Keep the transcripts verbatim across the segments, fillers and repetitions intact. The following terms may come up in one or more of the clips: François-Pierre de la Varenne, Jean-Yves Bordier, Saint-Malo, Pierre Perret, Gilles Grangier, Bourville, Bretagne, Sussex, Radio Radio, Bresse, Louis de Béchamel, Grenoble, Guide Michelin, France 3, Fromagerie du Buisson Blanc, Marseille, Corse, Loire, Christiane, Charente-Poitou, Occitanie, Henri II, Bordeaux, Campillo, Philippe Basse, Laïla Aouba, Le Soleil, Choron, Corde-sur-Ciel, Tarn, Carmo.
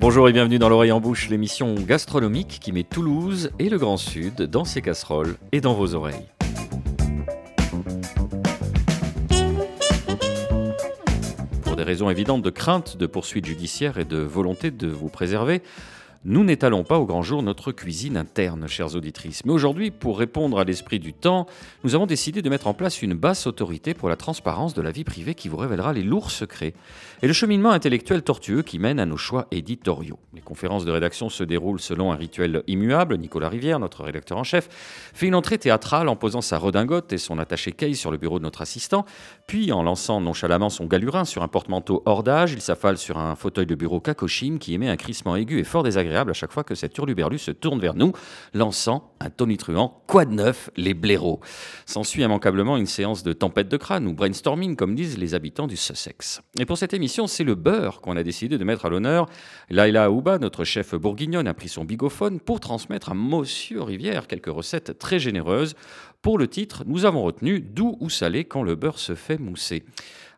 Bonjour et bienvenue dans l'Oreille en Bouche, l'émission gastronomique qui met Toulouse et le Grand Sud dans ses casseroles et dans vos oreilles. Pour des raisons évidentes de crainte de poursuites judiciaires et de volonté de vous préserver, nous n'étalons pas au grand jour notre cuisine interne, chères auditrices. Mais aujourd'hui, pour répondre à l'esprit du temps, nous avons décidé de mettre en place une basse autorité pour la transparence de la vie privée qui vous révélera les lourds secrets et le cheminement intellectuel tortueux qui mène à nos choix éditoriaux. Les conférences de rédaction se déroulent selon un rituel immuable. Nicolas Rivière, notre rédacteur en chef, fait une entrée théâtrale en posant sa redingote et son attaché-case sur le bureau de notre assistant. Puis, en lançant nonchalamment son galurin sur un porte-manteau hors d'âge, il s'affale sur un fauteuil de bureau cacochine qui émet un crissement aigu et fort désagréable à chaque fois que cet hurluberlu se tourne vers nous, lançant un tonitruant « Quoi de neuf, les blaireaux ?» S'ensuit immanquablement une séance de tempête de crâne ou brainstorming, comme disent les habitants du Sussex. Et pour cette émission, c'est le beurre qu'on a décidé de mettre à l'honneur. Laïla Aouba, notre chef bourguignonne, a pris son bigophone pour transmettre à Monsieur Rivière quelques recettes très généreuses. Pour le titre, nous avons retenu « Doux ou salé quand le beurre se fait mousser ».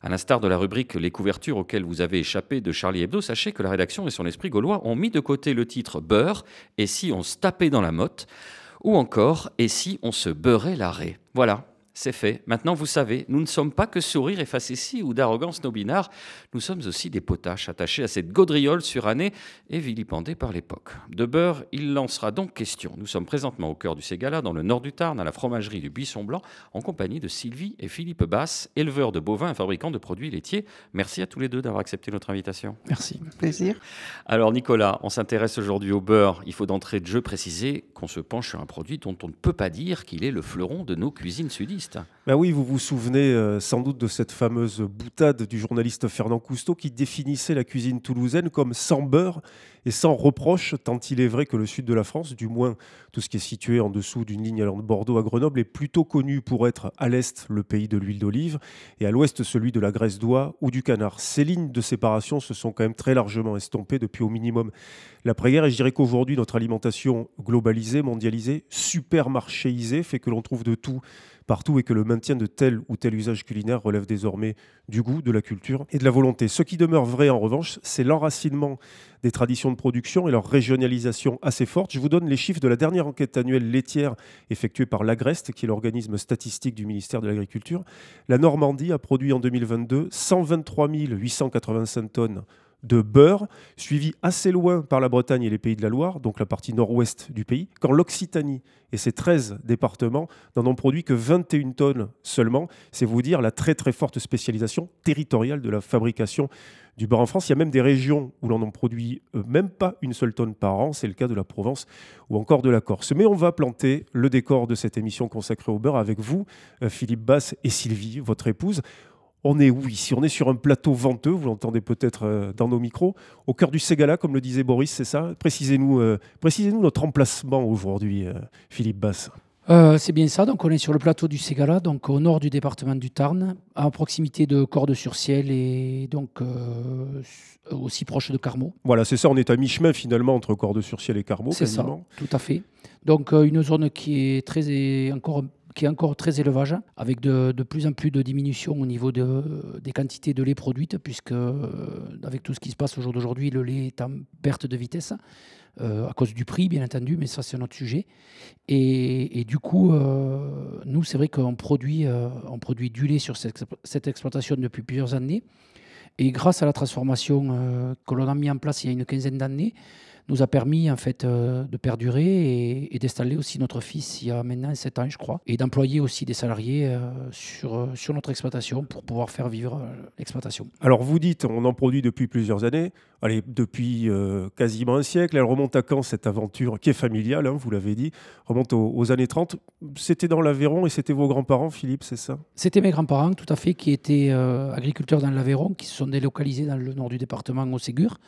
À l'instar de la rubrique « Les couvertures auxquelles vous avez échappé » de Charlie Hebdo, sachez que la rédaction et son esprit gaulois ont mis de côté le titre « Beurre » et si on se tapait dans la motte, ou encore « Et si on se beurrait l'arrêt ». Voilà, c'est fait. Maintenant, vous savez, nous ne sommes pas que sourire et facéties ou d'arrogance nobinards, nous sommes aussi des potaches attachés à cette gaudriole surannée et vilipendée par l'époque. De beurre, il en sera donc question. Nous sommes présentement au cœur du Ségala, dans le nord du Tarn, à la Fromagerie du Buisson Blanc, en compagnie de Sylvie et Philippe Basse, éleveurs de bovins et fabricants de produits laitiers. Merci à tous les deux d'avoir accepté notre invitation. Merci. Plaisir. Alors Nicolas, on s'intéresse aujourd'hui au beurre. Il faut d'entrée de jeu préciser qu'on se penche sur un produit dont on ne peut pas dire qu'il est le fleuron de nos cuisines sudistes. Ben oui, vous vous souvenez euh, sans doute de cette fameuse boutade du journaliste Fernand Cousteau qui définissait la cuisine toulousaine comme sans beurre et sans reproche, tant il est vrai que le sud de la France, du moins tout ce qui est situé en dessous d'une ligne allant de Bordeaux à Grenoble, est plutôt connu pour être à l'est le pays de l'huile d'olive et à l'ouest celui de la graisse d'oie ou du canard. Ces lignes de séparation se sont quand même très largement estompées depuis au minimum l'après-guerre, et je dirais qu'aujourd'hui notre alimentation globalisée, mondialisée, supermarchéisée fait que l'on trouve de tout partout et que le maintien de tel ou tel usage culinaire relève désormais du goût, de la culture et de la volonté. Ce qui demeure vrai en revanche, c'est l'enracinement des traditions de production et leur régionalisation assez forte. Je vous donne les chiffres de la dernière enquête annuelle laitière effectuée par l'Agrest, qui est l'organisme statistique du ministère de l'Agriculture. La Normandie a produit en deux mille vingt-deux cent vingt-trois mille huit cent quatre-vingt-cinq tonnes de beurre, suivi assez loin par la Bretagne et les pays de la Loire, donc la partie nord-ouest du pays, quand l'Occitanie et ses treize départements n'en ont produit que vingt et une tonnes seulement. C'est vous dire la très très forte spécialisation territoriale de la fabrication du beurre en France. Il y a même des régions où l'on n'en produit même pas une seule tonne par an. C'est le cas de la Provence ou encore de la Corse. Mais on va planter le décor de cette émission consacrée au beurre avec vous, Philippe Basse et Sylvie, votre épouse. On est où ici ? On est sur un plateau venteux, vous l'entendez peut-être dans nos micros, au cœur du Ségala, comme le disait Boris, c'est ça ? Précisez-nous, euh, précisez-nous notre emplacement aujourd'hui, euh, Philippe Basse. Euh, c'est bien ça, donc on est sur le plateau du Ségala, donc au nord du département du Tarn, à proximité de Corde-sur-Ciel et donc euh, aussi proche de Carmo. Voilà, c'est ça, on est à mi-chemin finalement entre Corde-sur-Ciel et Carmo. C'est quasiment. Ça, tout à fait. Donc euh, une zone qui est très é... encore... qui est encore très élevage, avec de, de plus en plus de diminution au niveau de, des quantités de lait produites, puisque euh, avec tout ce qui se passe au jour d'aujourd'hui, le lait est en perte de vitesse, euh, à cause du prix, bien entendu, mais ça, c'est un autre sujet. Et, et du coup, euh, nous, c'est vrai qu'on produit, euh, on produit du lait sur cette, cette exploitation depuis plusieurs années. Et grâce à la transformation euh, que l'on a mis en place il y a une quinzaine d'années, nous a permis en fait, euh, de perdurer et, et d'installer aussi notre fils il y a maintenant sept ans, je crois, et d'employer aussi des salariés euh, sur, euh, sur notre exploitation pour pouvoir faire vivre euh, l'exploitation. Alors vous dites, on en produit depuis plusieurs années, allez, depuis euh, quasiment un siècle. Elle remonte à quand cette aventure qui est familiale, hein, vous l'avez dit, remonte aux, aux années trente. C'était dans l'Aveyron et c'était vos grands-parents, Philippe, c'est ça ? C'était mes grands-parents, tout à fait, qui étaient euh, agriculteurs dans l'Aveyron, qui se sont délocalisés dans le nord du département, au Ségur.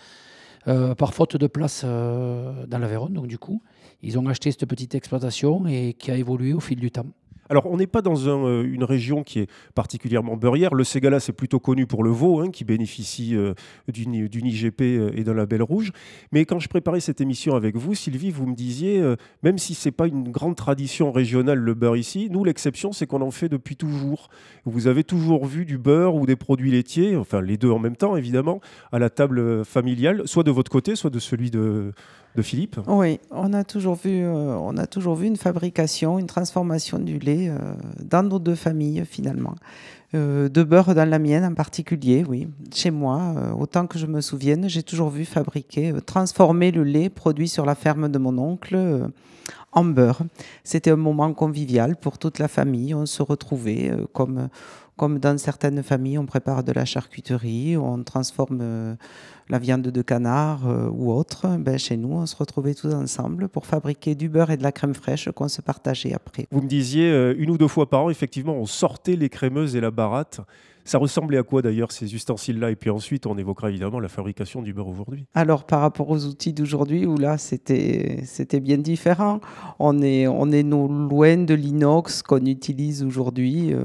Euh, par faute de place euh, dans l'Aveyron, donc du coup, ils ont acheté cette petite exploitation et qui a évolué au fil du temps. Alors, on n'est pas dans un, une région qui est particulièrement beurrière. Le Ségala, c'est plutôt connu pour le veau, hein, qui bénéficie euh, d'une, d'une I G P et d'un label rouge. Mais quand je préparais cette émission avec vous, Sylvie, vous me disiez, euh, même si ce n'est pas une grande tradition régionale, le beurre ici, nous, l'exception, c'est qu'on en fait depuis toujours. Vous avez toujours vu du beurre ou des produits laitiers, enfin les deux en même temps, évidemment, à la table familiale, soit de votre côté, soit de celui de... de Philippe. Oui, on a toujours vu, euh, on a toujours vu une fabrication, une transformation du lait euh, dans nos deux familles finalement. Euh, de beurre dans la mienne en particulier, oui. Chez moi, euh, autant que je me souvienne, j'ai toujours vu fabriquer, euh, transformer le lait produit sur la ferme de mon oncle euh, en beurre. C'était un moment convivial pour toute la famille. On se retrouvait euh, comme... Comme dans certaines familles, on prépare de la charcuterie, on transforme euh, la viande de canard euh, ou autre. Ben, chez nous, on se retrouvait tous ensemble pour fabriquer du beurre et de la crème fraîche qu'on se partageait après. Vous me disiez, euh, une ou deux fois par an, effectivement, on sortait les crémeuses et la baratte. Ça ressemblait à quoi d'ailleurs ces ustensiles-là? Et puis ensuite, on évoquera évidemment la fabrication du beurre aujourd'hui. Alors par rapport aux outils d'aujourd'hui, où là, c'était, c'était bien différent. On est, on est loin de l'inox qu'on utilise aujourd'hui. Euh,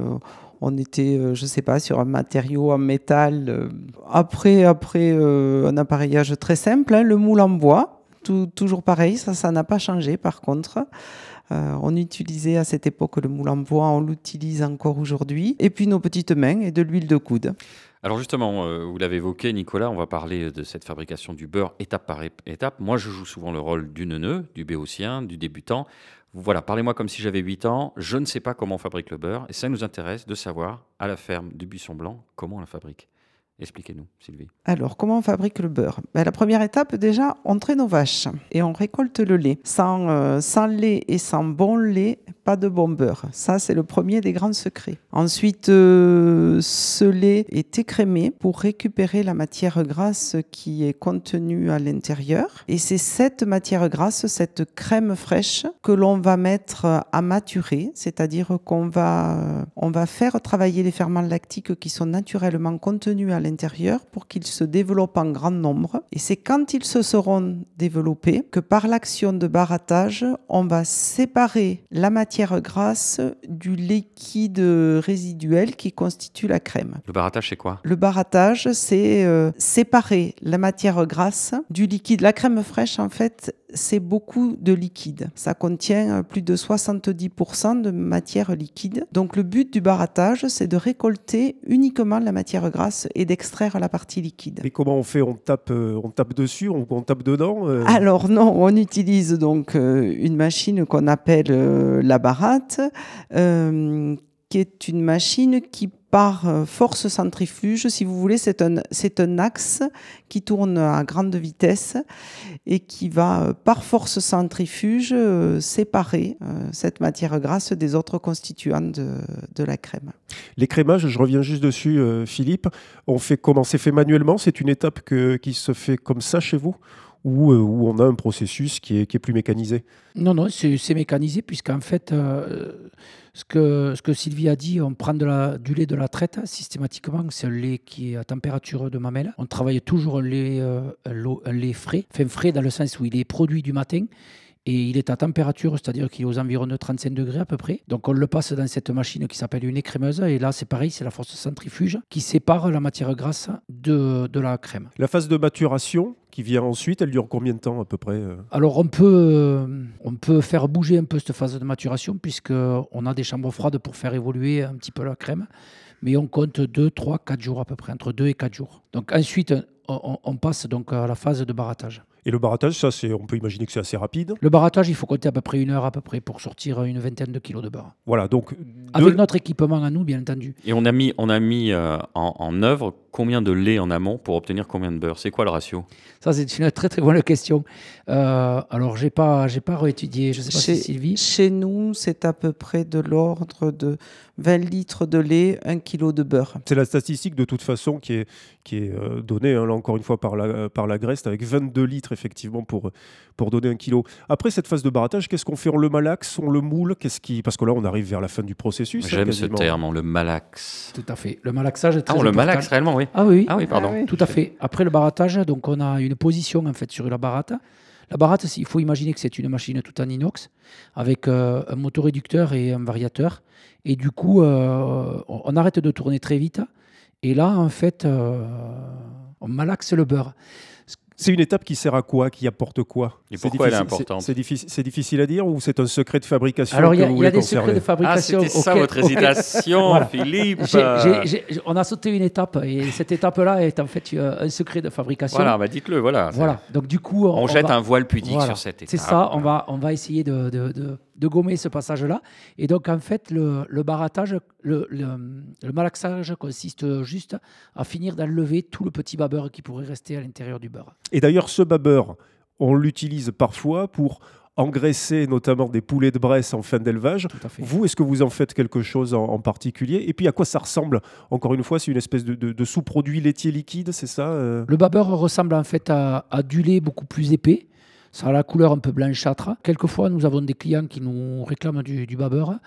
On était, euh, je ne sais pas, sur un matériau en métal. Euh, après, après euh, un appareillage très simple, hein, le moule en bois, tout, toujours pareil, ça, ça n'a pas changé par contre. Euh, on utilisait à cette époque le moule en bois, on l'utilise encore aujourd'hui. Et puis nos petites mains et de l'huile de coude. Alors justement, euh, vous l'avez évoqué Nicolas, on va parler de cette fabrication du beurre étape par étape. Moi, je joue souvent le rôle du neuneu, du béotien, du débutant. Voilà, parlez-moi comme si j'avais huit ans, je ne sais pas comment on fabrique le beurre, et ça nous intéresse de savoir, à la ferme du Buisson Blanc, comment on la fabrique. Expliquez-nous, Sylvie. Alors, comment on fabrique le beurre? Ben, la première étape, déjà, on traîne nos vaches et on récolte le lait. Sans, euh, sans lait et sans bon lait, pas de bon beurre. Ça, c'est le premier des grands secrets. Ensuite, euh, ce lait est écrémé pour récupérer la matière grasse qui est contenue à l'intérieur. Et c'est cette matière grasse, cette crème fraîche, que l'on va mettre à maturer. C'est-à-dire qu'on va, euh, on va faire travailler les ferments lactiques qui sont naturellement contenus à l'intérieur. Intérieur pour qu'ils se développent en grand nombre. Et c'est quand ils se seront développés que par l'action de barattage, on va séparer la matière grasse du liquide résiduel qui constitue la crème. Le barattage, c'est quoi? Le barattage, c'est euh, séparer la matière grasse du liquide. La crème fraîche, en fait, c'est beaucoup de liquide. Ça contient plus de soixante-dix pour cent de matière liquide. Donc le but du barattage, c'est de récolter uniquement la matière grasse et d'extraire la partie liquide. Et comment on fait? On tape, on tape dessus, on, on tape dedans euh... Alors non, on utilise donc une machine qu'on appelle la baratte, euh, qui est une machine qui par force centrifuge, si vous voulez, c'est un, c'est un axe qui tourne à grande vitesse et qui va, par force centrifuge, euh, séparer euh, cette matière grasse des autres constituants de, de la crème. L'écrémage, je reviens juste dessus, euh, Philippe. On fait comment? C'est fait manuellement? C'est une étape que, qui se fait comme ça chez vous? Ou euh, où on a un processus qui est, qui est plus mécanisé? Non, non, c'est, c'est mécanisé puisqu'en fait, euh, ce, que, ce que Sylvie a dit, on prend de la, du lait de la traite systématiquement. C'est un lait qui est à température de mamelle. On travaille toujours un lait, euh, un lait frais, enfin frais dans le sens où il est produit du matin. Et il est à température, c'est-à-dire qu'il est aux environs de trente-cinq degrés à peu près. Donc on le passe dans cette machine qui s'appelle une écrémeuse. Et là, c'est pareil, c'est la force centrifuge qui sépare la matière grasse de, de la crème. La phase de maturation qui vient ensuite, elle dure combien de temps à peu près? Alors on peut, on peut faire bouger un peu cette phase de maturation puisqu'on a des chambres froides pour faire évoluer un petit peu la crème. Mais on compte deux, trois, quatre jours à peu près, entre deux et quatre jours. Donc ensuite, on, on passe donc à la phase de barattage. Et le barattage, ça, c'est, on peut imaginer que c'est assez rapide. Le barattage, il faut compter à peu près une heure à peu près pour sortir une vingtaine de kilos de beurre. Voilà, donc... De... Avec notre équipement à nous, bien entendu. Et on a mis, on a mis euh, en, en œuvre combien de lait en amont pour obtenir combien de beurre? C'est quoi le ratio? Ça, c'est une très, très bonne question. Euh, alors, je n'ai pas, j'ai pas réétudié, je ne sais pas chez, si Sylvie... Chez nous, c'est à peu près de l'ordre de vingt litres de lait, un kilo de beurre. C'est la statistique, de toute façon, qui est, qui est euh, donnée, hein, là, encore une fois, par la, par la Grèce, avec vingt-deux litres effectivement pour, pour donner un kilo. Après cette phase de barattage, qu'est-ce qu'on fait? On le malaxe, on le moule, qu'est-ce qui... Parce que là, on arrive vers la fin du processus. J'aime quasiment ce terme, on le malaxe. Tout à fait. Le malaxage est très ah, on important. Le malaxe réellement, oui. Ah oui, ah, oui pardon. Ah, oui. Tout à fait. Après le barattage, donc, on a une position en fait, sur la baratte. La baratte, il faut imaginer que c'est une machine toute en inox avec euh, un motoréducteur et un variateur. Et du coup, euh, on arrête de tourner très vite. Et là, en fait, euh, on malaxe le beurre. C'est une étape qui sert à quoi, qui apporte quoi? Et pourquoi elle est importante? C'est, c'est, difficile, c'est difficile à dire ou c'est un secret de fabrication? Alors il y a, y a des secrets de fabrication. Ah, c'était ça okay, votre okay. hésitation, voilà. Philippe. J'ai, j'ai, j'ai, on a sauté une étape et cette étape-là est en fait euh, un secret de fabrication. Voilà, bah dites-le, voilà. Voilà. Donc du coup, on, on, on jette va, un voile pudique voilà, sur cette étape. C'est ça. On va, on va essayer de, de, de, de gommer ce passage-là. Et donc en fait, le, le barattage, le, le, le malaxage consiste juste à finir d'enlever tout le petit babeur qui pourrait rester à l'intérieur du beurre. Et d'ailleurs, ce babeur, on l'utilise parfois pour engraisser notamment des poulets de Bresse en fin d'élevage. Vous, est-ce que vous en faites quelque chose en, en particulier? Et puis, à quoi ça ressemble? Encore une fois, c'est une espèce de, de, de sous-produit laitier liquide, c'est ça? Le babeur ressemble en fait à, à du lait beaucoup plus épais. Ça a la couleur un peu blanchâtre. Quelquefois, nous avons des clients qui nous réclament du, du babeur.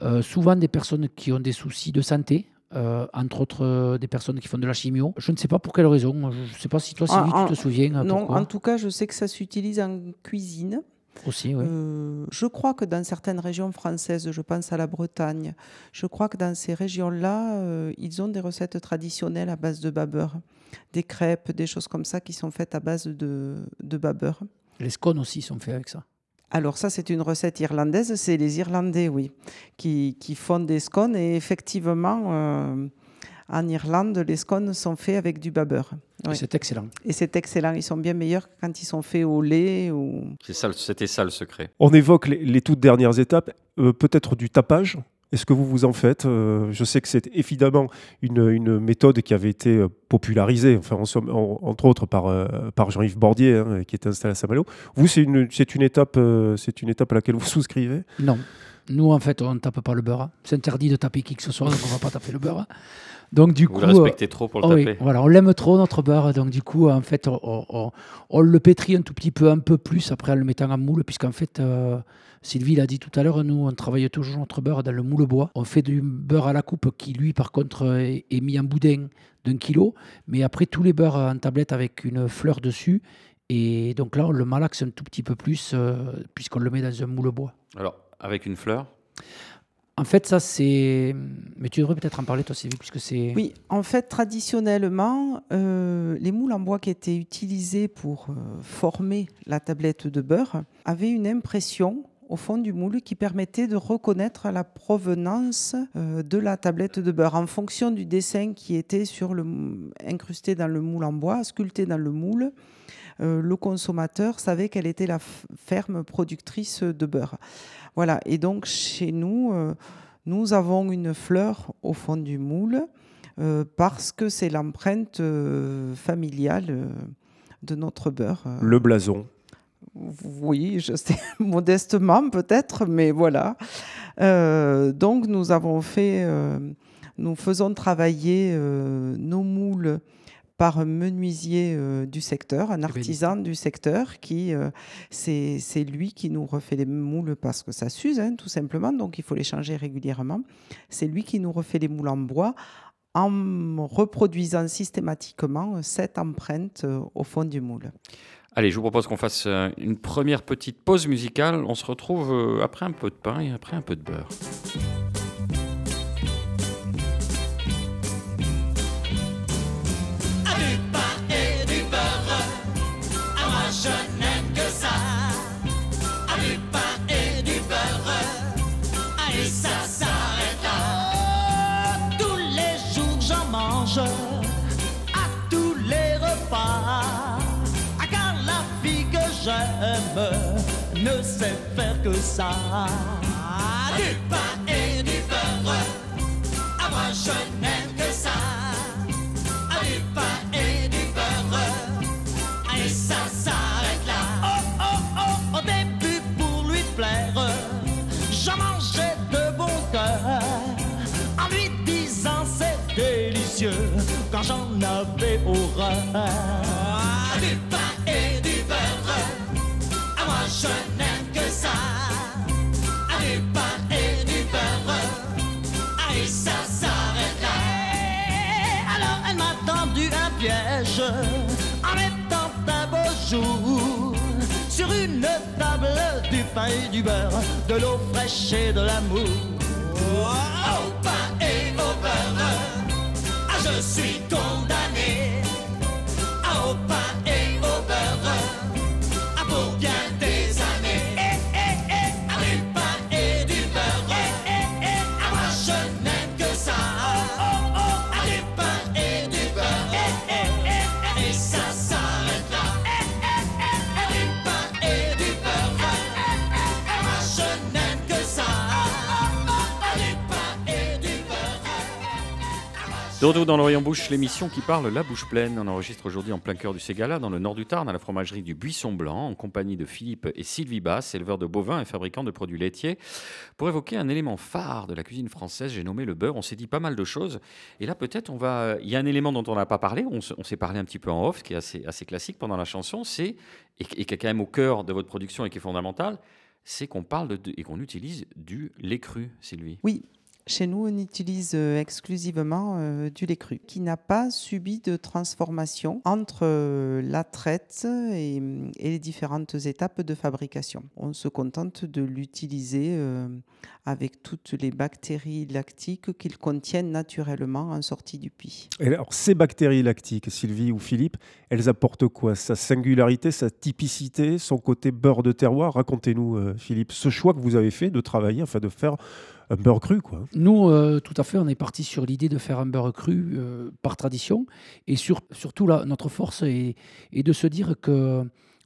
Euh, souvent, des personnes qui ont des soucis de santé. Euh, entre autres euh, des personnes qui font de la chimio. Je ne sais pas pour quelle raison. Je ne sais pas si toi, Sylvie, ah, tu te souviens. Non, pourquoi. En tout cas, je sais que ça s'utilise en cuisine. Aussi, oui. Euh, je crois que dans certaines régions françaises, je pense à la Bretagne, je crois que dans ces régions-là, euh, ils ont des recettes traditionnelles à base de babeur. Des crêpes, des choses comme ça qui sont faites à base de, de babeur. Les scones aussi sont faits avec ça. Alors ça, c'est une recette irlandaise, c'est les Irlandais, oui, qui, qui font des scones. Et effectivement, euh, en Irlande, les scones sont faits avec du babeur. Oui. Et c'est excellent. Et c'est excellent. Ils sont bien meilleurs que quand ils sont faits au lait. Ou... C'est ça, c'était ça le secret. On évoque les, les toutes dernières étapes, euh, peut-être du tapage. Est-ce que vous vous en faites? euh, Je sais que c'est évidemment une, une méthode qui avait été popularisée, enfin, en, en, entre autres par, euh, par Jean-Yves Bordier, hein, qui était installé à Saint-Malo. Vous, c'est une, c'est, une étape, euh, c'est une étape à laquelle vous souscrivez? Non. Nous, en fait, on ne tape pas le beurre. C'est interdit de taper qui que ce soit, donc on ne va pas taper le beurre. Donc, du vous coup, le respectez euh, trop pour le oh, taper. Oui, voilà, on l'aime trop, notre beurre. Donc, du coup, en fait, on, on, on le pétrit un tout petit peu, un peu plus, après en le mettant en moule, puisqu'en fait, euh, Sylvie l'a dit tout à l'heure, nous, on travaille toujours notre beurre dans le moule bois. On fait du beurre à la coupe qui, lui, par contre, est, est mis en boudin d'un kilo. Mais après, tous les beurres en tablette avec une fleur dessus. Et donc là, on le malaxe un tout petit peu plus, euh, puisqu'on le met dans un moule bois. Alors, avec une fleur? En fait, ça, c'est... Mais tu devrais peut-être en parler, toi, Sylvie, puisque c'est... Oui, en fait, traditionnellement, euh, les moules en bois qui étaient utilisés pour euh, former la tablette de beurre avaient une impression au fond du moule qui permettait de reconnaître la provenance euh, de la tablette de beurre en fonction du dessin qui était sur le, incrusté dans le moule en bois, sculpté dans le moule. Euh, le consommateur savait quelle était la f- ferme productrice de beurre. Voilà. Et donc, chez nous, euh, nous avons une fleur au fond du moule euh, parce que c'est l'empreinte euh, familiale euh, de notre beurre. Euh. Le blason. Oui, je sais, modestement peut-être, mais voilà. Euh, donc, nous avons fait... Euh, nous faisons travailler euh, nos moules par un menuisier euh, du secteur, un artisan du secteur, qui euh, c'est, c'est lui qui nous refait les moules parce que ça s'use, hein, tout simplement, donc il faut les changer régulièrement. C'est lui qui nous refait les moules en bois en reproduisant systématiquement cette empreinte euh, au fond du moule. Allez, je vous propose qu'on fasse une première petite pause musicale. On se retrouve après un peu de pain et après un peu de beurre. Ne sait faire que ça. Du pain et du beurre, à moi je n'aime que ça. Du pain et du beurre, et ça s'arrête là. Oh oh oh, au début pour lui plaire, j'en mangeais de bon cœur, en lui disant c'est délicieux, quand j'en avais horreur. Du pain et du beurre, à moi je n'aime que ça. À du pain et du beurre, allez ça s'arrête là. Alors elle m'a tendu un piège en mettant un beau jour sur une table, du pain et du beurre, de l'eau fraîche et de l'amour. Oh, au pain et au beurre, ah, je suis condamné. Ah, au pain et au beurre, ah, pour bien des années. Eh, eh, eh, ah, du pain et du beurre, eh, eh, eh, ah, moi je n'aime que ça. Oh, oh, ah, du pain et du beurre, eh, eh, eh, et ça s'arrête là. De retour dans l'Orient Bouche, l'émission qui parle la bouche pleine. On enregistre aujourd'hui en plein cœur du Ségala, dans le nord du Tarn, à la fromagerie du Buisson Blanc, en compagnie de Philippe et Sylvie Basse, éleveurs de bovins et fabricants de produits laitiers, pour évoquer un élément phare de la cuisine française, j'ai nommé le beurre. On s'est dit pas mal de choses, et là peut-être on va... il y a un élément dont on n'a pas parlé, on s'est parlé un petit peu en off, qui est assez, assez classique pendant la chanson, c'est, et qui est quand même au cœur de votre production et qui est fondamental, c'est qu'on parle de... et qu'on utilise du lait cru, Sylvie. Oui. Chez nous, on utilise exclusivement euh, du lait cru, qui n'a pas subi de transformation entre euh, la traite et, et les différentes étapes de fabrication. On se contente de l'utiliser euh, avec toutes les bactéries lactiques qu'ils contiennent naturellement en sortie du puits. Et alors, ces bactéries lactiques, Sylvie ou Philippe, elles apportent quoi? Sa singularité, sa typicité, son côté beurre de terroir? Racontez-nous, euh, Philippe, ce choix que vous avez fait de travailler, enfin de faire... un beurre cru, quoi. Nous, euh, tout à fait, on est parti sur l'idée de faire un beurre cru euh, par tradition. Et sur, surtout, là, notre force est, est de se dire que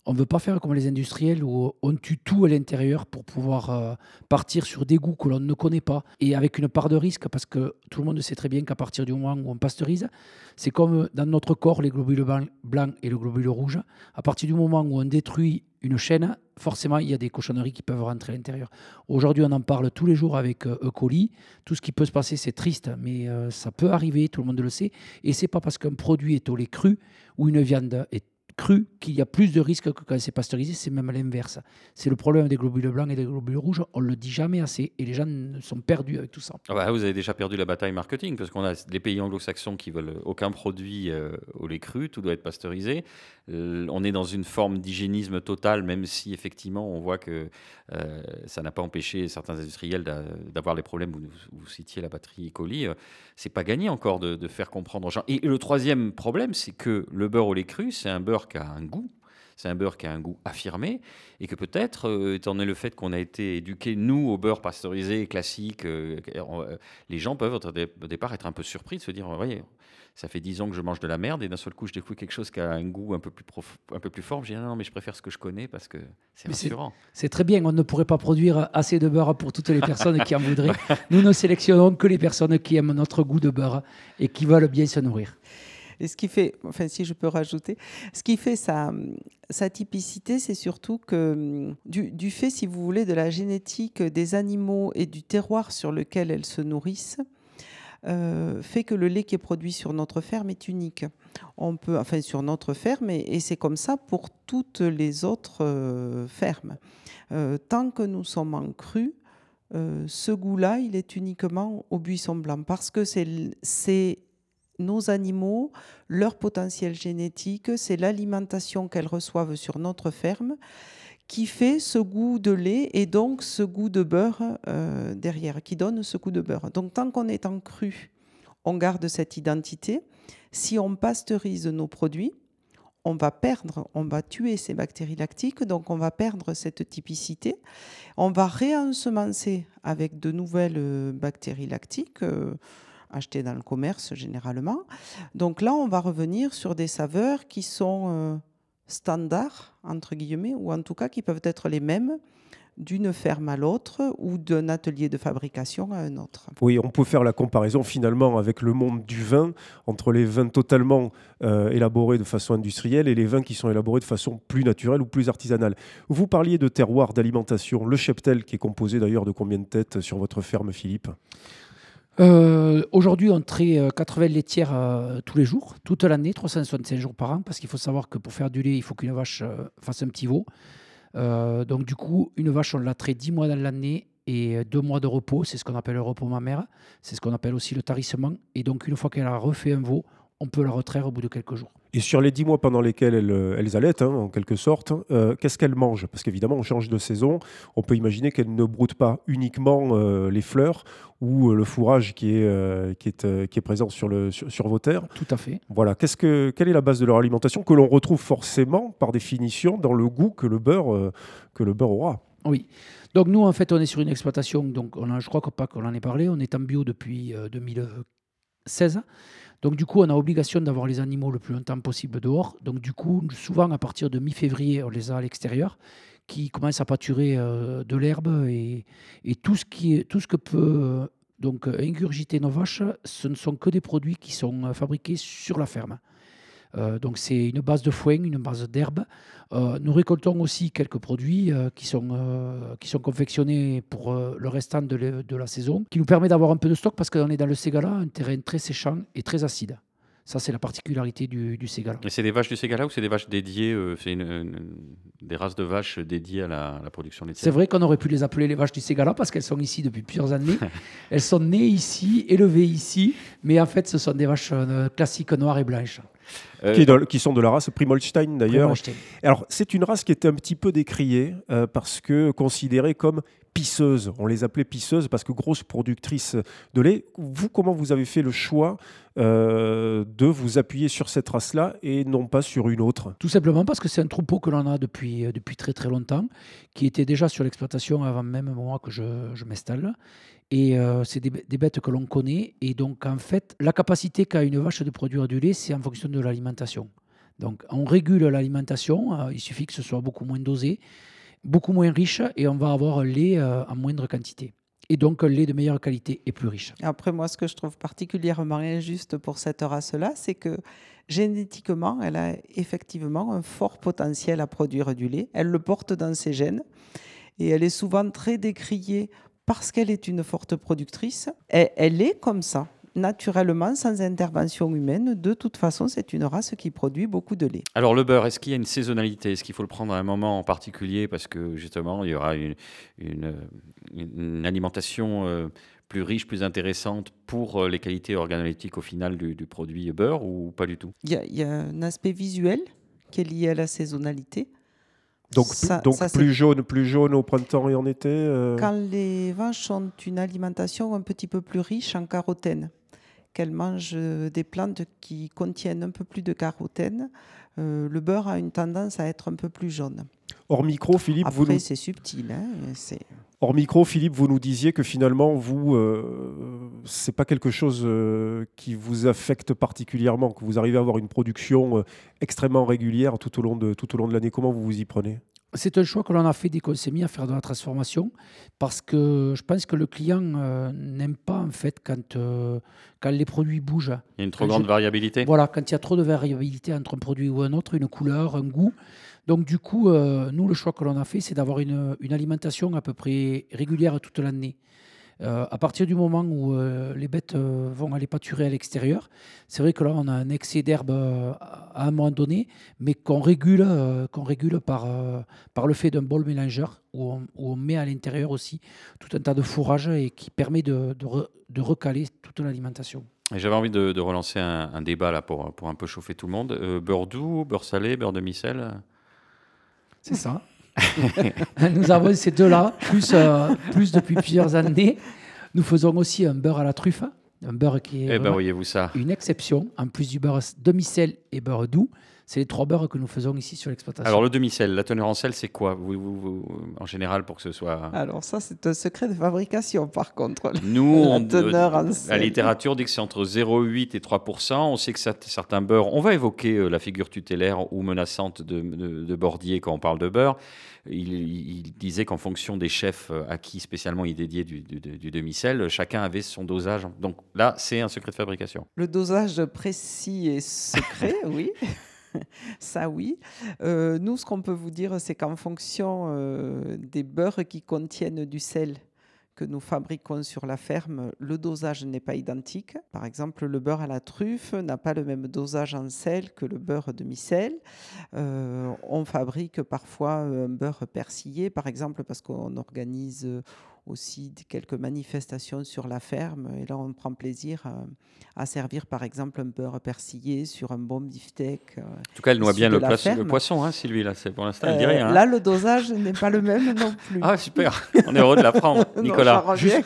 on ne veut pas faire comme les industriels où on tue tout à l'intérieur pour pouvoir euh, partir sur des goûts que l'on ne connaît pas. Et avec une part de risque, parce que tout le monde sait très bien qu'à partir du moment où on pasteurise, c'est comme dans notre corps, les globules blancs et le globule rouge. À partir du moment où on détruit une chaîne, forcément, il y a des cochonneries qui peuvent rentrer à l'intérieur. Aujourd'hui, on en parle tous les jours avec E. coli. Tout ce qui peut se passer, c'est triste, mais euh, ça peut arriver, tout le monde le sait. Et ce n'est pas parce qu'un produit est au lait cru ou une viande est crue qu'il y a plus de risques que quand c'est pasteurisé. C'est même l'inverse. C'est le problème des globules blancs et des globules rouges. On ne le dit jamais assez et les gens sont perdus avec tout ça. Ah bah, vous avez déjà perdu la bataille marketing parce qu'on a les pays anglo-saxons qui ne veulent aucun produit euh, au lait cru. Tout doit être pasteurisé. Euh, on est dans une forme d'hygiénisme total, même si effectivement on voit que euh, ça n'a pas empêché certains industriels d'a, d'avoir les problèmes où vous citiez la batterie E. coli. Euh, c'est pas gagné encore de, de faire comprendre aux gens. Et le troisième problème, c'est que le beurre au lait cru, c'est un beurre qui a un goût, c'est un beurre qui a un goût affirmé et que peut-être, euh, étant donné le fait qu'on a été éduqués, nous, au beurre pasteurisé, classique, euh, euh, les gens peuvent au départ être un peu surpris de se dire, vous voyez, ça fait dix ans que je mange de la merde et d'un seul coup, je découvre quelque chose qui a un goût un peu plus, prof... un peu plus fort. Je dis, non, non, mais je préfère ce que je connais parce que c'est mais rassurant. C'est, c'est très bien, on ne pourrait pas produire assez de beurre pour toutes les personnes qui en voudraient. Nous ne sélectionnons que les personnes qui aiment notre goût de beurre et qui veulent bien se nourrir. Et ce qui fait, enfin, si je peux rajouter, ce qui fait sa, sa typicité, c'est surtout que du, du fait, si vous voulez, de la génétique des animaux et du terroir sur lequel elles se nourrissent, euh, fait que le lait qui est produit sur notre ferme est unique. On peut, enfin, sur notre ferme, et, et c'est comme ça pour toutes les autres euh, fermes. Euh, tant que nous sommes en cru, euh, ce goût-là, il est uniquement au Buisson Blanc, parce que c'est, c'est nos animaux, leur potentiel génétique, c'est l'alimentation qu'elles reçoivent sur notre ferme qui fait ce goût de lait et donc ce goût de beurre euh, derrière, qui donne ce goût de beurre. Donc tant qu'on est en cru, on garde cette identité. Si on pasteurise nos produits, on va perdre, on va tuer ces bactéries lactiques, donc on va perdre cette typicité. On va réensemencer avec de nouvelles bactéries lactiques, euh, acheté dans le commerce généralement. Donc là, on va revenir sur des saveurs qui sont euh, standards, entre guillemets, ou en tout cas qui peuvent être les mêmes d'une ferme à l'autre ou d'un atelier de fabrication à un autre. Oui, on peut faire la comparaison finalement avec le monde du vin, entre les vins totalement euh, élaborés de façon industrielle et les vins qui sont élaborés de façon plus naturelle ou plus artisanale. Vous parliez de terroir, d'alimentation, le cheptel qui est composé d'ailleurs de combien de têtes sur votre ferme, Philippe ? Euh, aujourd'hui, on traite euh, quatre-vingts laitières euh, tous les jours, toute l'année, trois cent soixante-cinq jours par an, parce qu'il faut savoir que pour faire du lait, il faut qu'une vache euh, fasse un petit veau. Euh, donc du coup, une vache, on la traite dix mois dans l'année et deux mois de repos, c'est ce qu'on appelle le repos mammaire, c'est ce qu'on appelle aussi le tarissement. Et donc, une fois qu'elle a refait un veau, on peut la retraire au bout de quelques jours. Et sur les dix mois pendant lesquels elles, elles allaitent, hein, en quelque sorte, euh, qu'est-ce qu'elles mangent? Parce qu'évidemment, on change de saison. On peut imaginer qu'elles ne broutent pas uniquement euh, les fleurs ou euh, le fourrage qui est, euh, qui est, euh, qui est présent sur, le, sur, sur vos terres. Tout à fait. Voilà. Qu'est-ce que, quelle est la base de leur alimentation que l'on retrouve forcément, par définition, dans le goût que le beurre, euh, que le beurre aura? Oui. Donc nous, en fait, on est sur une exploitation. Donc on a, je crois qu'on pas qu'on en ait parlé. On est en bio depuis euh, deux mille seize. Donc du coup, on a obligation d'avoir les animaux le plus longtemps possible dehors. Donc du coup, souvent à partir de mi-février, on les a à l'extérieur, qui commencent à pâturer euh, de l'herbe et, et tout ce qui est, tout ce que peut euh, donc ingurgiter nos vaches, ce ne sont que des produits qui sont fabriqués sur la ferme. Euh, donc c'est une base de foin, une base d'herbe. Euh, nous récoltons aussi quelques produits euh, qui, sont, euh, qui sont confectionnés pour euh, le restant de, le, de la saison, qui nous permet d'avoir un peu de stock parce qu'on est dans le Ségala, un terrain très séchant et très acide. Ça, c'est la particularité du, du Ségala. Et c'est des vaches du Ségala ou c'est des vaches dédiées, euh, c'est une, une, des races de vaches dédiées à la, à la production laitière? C'est vrai qu'on aurait pu les appeler les vaches du Ségala parce qu'elles sont ici depuis plusieurs années. Elles sont nées ici, élevées ici, mais en fait, ce sont des vaches euh, classiques noires et blanches. Euh, qui, de, qui sont de la race Prim'Holstein d'ailleurs. Prim'Holstein. Alors c'est une race qui était un petit peu décriée euh, parce que considérée comme pisseuse. On les appelait pisseuses parce que grosses productrices de lait. Vous, comment vous avez fait le choix euh, de vous appuyer sur cette race-là et non pas sur une autre? Tout simplement parce que c'est un troupeau que l'on a depuis, depuis très très longtemps, qui était déjà sur l'exploitation avant même moi que je, je m'installe. Et euh, c'est des, des bêtes que l'on connaît. Et donc, en fait, la capacité qu'a une vache de produire du lait, c'est en fonction de l'alimentation. Donc, on régule l'alimentation. Euh, il suffit que ce soit beaucoup moins dosé, beaucoup moins riche, et on va avoir un lait euh, en moindre quantité. Et donc, un lait de meilleure qualité et plus riche. Après, moi, ce que je trouve particulièrement injuste pour cette race-là, c'est que génétiquement, elle a effectivement un fort potentiel à produire du lait. Elle le porte dans ses gènes. Et elle est souvent très décriée parce qu'elle est une forte productrice, elle, elle est comme ça, naturellement, sans intervention humaine. De toute façon, c'est une race qui produit beaucoup de lait. Alors le beurre, est-ce qu'il y a une saisonnalité? Est-ce qu'il faut le prendre à un moment en particulier? Parce que justement, il y aura une, une, une alimentation euh, plus riche, plus intéressante pour les qualités organoleptiques au final du, du produit beurre ou pas du tout? Il y a, il y a un aspect visuel qui est lié à la saisonnalité. Donc, ça, donc ça, plus, jaune, plus jaune au printemps et en été euh... Quand les vaches ont une alimentation un petit peu plus riche en carotène, qu'elles mangent des plantes qui contiennent un peu plus de carotène, euh, le beurre a une tendance à être un peu plus jaune. Hors micro, Philippe, Après, vous nous... c'est subtil. Hein, c'est... Hors micro, Philippe, vous nous disiez que finalement, vous, euh, c'est pas quelque chose euh, qui vous affecte particulièrement, que vous arrivez à avoir une production euh, extrêmement régulière tout au long de, tout au long de l'année. Comment vous vous y prenez? C'est un choix que l'on a fait dès qu'on s'est mis à faire de la transformation, parce que je pense que le client euh, n'aime pas en fait quand, euh, quand les produits bougent. Il y a une trop quand grande je... variabilité. Voilà, quand il y a trop de variabilité entre un produit ou un autre, une couleur, un goût. Donc du coup, euh, nous, le choix que l'on a fait, c'est d'avoir une, une alimentation à peu près régulière toute l'année. Euh, à partir du moment où euh, les bêtes euh, vont aller pâturer à l'extérieur, c'est vrai que là, on a un excès d'herbe euh, à un moment donné, mais qu'on régule, euh, qu'on régule par, euh, par le fait d'un bol mélangeur où on, où on met à l'intérieur aussi tout un tas de fourrage et qui permet de, de, re, de recaler toute l'alimentation. Et j'avais envie de, de relancer un, un débat là, pour, pour un peu chauffer tout le monde. Euh, beurre doux, beurre salé, beurre demi-sel? C'est ça. Nous avons ces deux-là, plus, euh, plus depuis plusieurs années. Nous faisons aussi un beurre à la truffe, un beurre qui est eh ben, voyez-vous ça. Une exception. En plus du beurre demi-sel et beurre doux, c'est les trois beurres que nous faisons ici sur l'exploitation. Alors le demi-sel, la teneur en sel, c'est quoi vous, vous, vous, en général pour que ce soit... Alors ça, c'est un secret de fabrication par contre. Nous, la, on, teneur euh, en sel. La littérature dit que c'est entre zéro virgule huit et trois pour cent. On sait que ça, certains beurres... On va évoquer euh, la figure tutélaire ou menaçante de, de, de Bordier quand on parle de beurre. Il, il disait qu'en fonction des chefs à qui spécialement il dédiait du, du, du demi-sel, chacun avait son dosage. Donc là, c'est un secret de fabrication. Le dosage précis et secret, oui. Ça, oui. Euh, nous, ce qu'on peut vous dire, c'est qu'en fonction euh, des beurres qui contiennent du sel que nous fabriquons sur la ferme, le dosage n'est pas identique. Par exemple, le beurre à la truffe n'a pas le même dosage en sel que le beurre demi-sel. Euh, on fabrique parfois un beurre persillé, par exemple, parce qu'on organise... aussi quelques manifestations sur la ferme. Et là, on prend plaisir euh, à servir, par exemple, un beurre persillé sur un bon beefsteak. Euh, en tout cas, elle noie bien le, pla- le poisson, hein, Sylvie. Là, c'est, pour l'instant, euh, elle dit rien. Hein. Là, le dosage n'est pas le même non plus. Ah, super. On est heureux de l'apprendre, Nicolas. Non, juste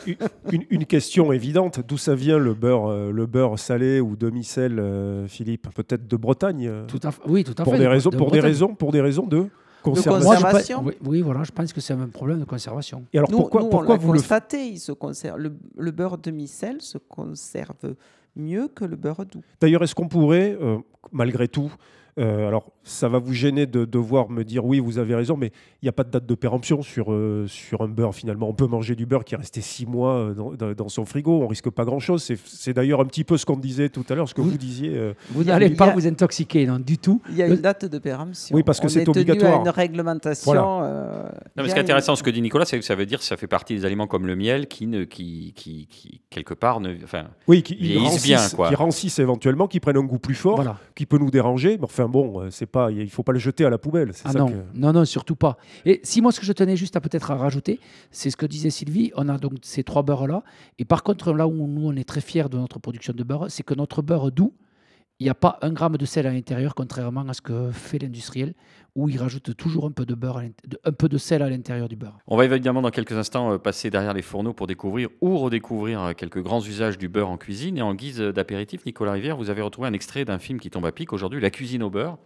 une, une question évidente. D'où ça vient le beurre, euh, le beurre salé ou demi-sel, euh, Philippe ? Peut-être de Bretagne euh, tout à f- Oui, tout à pour fait. Des raisons, de pour, des raisons, pour des raisons de... Conservation. De conservation. Moi, je, oui, oui, voilà, je pense que c'est un problème de conservation. Et alors, nous, pourquoi, nous, pourquoi on l'a vous constatez, le... il se conserve, le, le beurre demi-sel se conserve mieux que le beurre doux. D'ailleurs, est-ce qu'on pourrait, euh, malgré tout, euh, alors ça va vous gêner de devoir me dire oui, vous avez raison, mais il n'y a pas de date de péremption sur, euh, sur un beurre finalement. On peut manger du beurre qui est resté six mois dans, dans son frigo, on ne risque pas grand-chose. C'est, c'est d'ailleurs un petit peu ce qu'on disait tout à l'heure, ce que vous, vous disiez. Euh, vous n'allez pas a... vous intoxiquer, non, du tout. Il y a une date de péremption. Oui, parce que on c'est obligatoire. On est tenu à une réglementation. Voilà. Euh, non, mais ce qui est intéressant, ce que dit Nicolas, c'est que ça veut dire que ça fait partie des aliments comme le miel qui, ne, qui, qui, qui quelque part, ne, enfin, oui, qui, vieillissent bien. Quoi. Qui rancissent éventuellement, qui prennent un goût plus fort, voilà. Qui peut nous déranger. Mais enfin bon, c'est pas... il ne faut pas le jeter à la poubelle. C'est ah ça non, que... non, non, surtout pas. Et si moi, ce que je tenais juste à peut-être à rajouter, c'est ce que disait Sylvie, on a donc ces trois beurres-là. Et par contre, là où nous, on est très fiers de notre production de beurre, c'est que notre beurre doux, il n'y a pas un gramme de sel à l'intérieur, contrairement à ce que fait l'industriel, où il rajoute toujours un peu de beurre, un peu de sel à l'intérieur du beurre. On va évidemment dans quelques instants passer derrière les fourneaux pour découvrir ou redécouvrir quelques grands usages du beurre en cuisine. Et en guise d'apéritif, Nicolas Rivière, vous avez retrouvé un extrait d'un film qui tombe à pic aujourd'hui, La cuisine au beurre,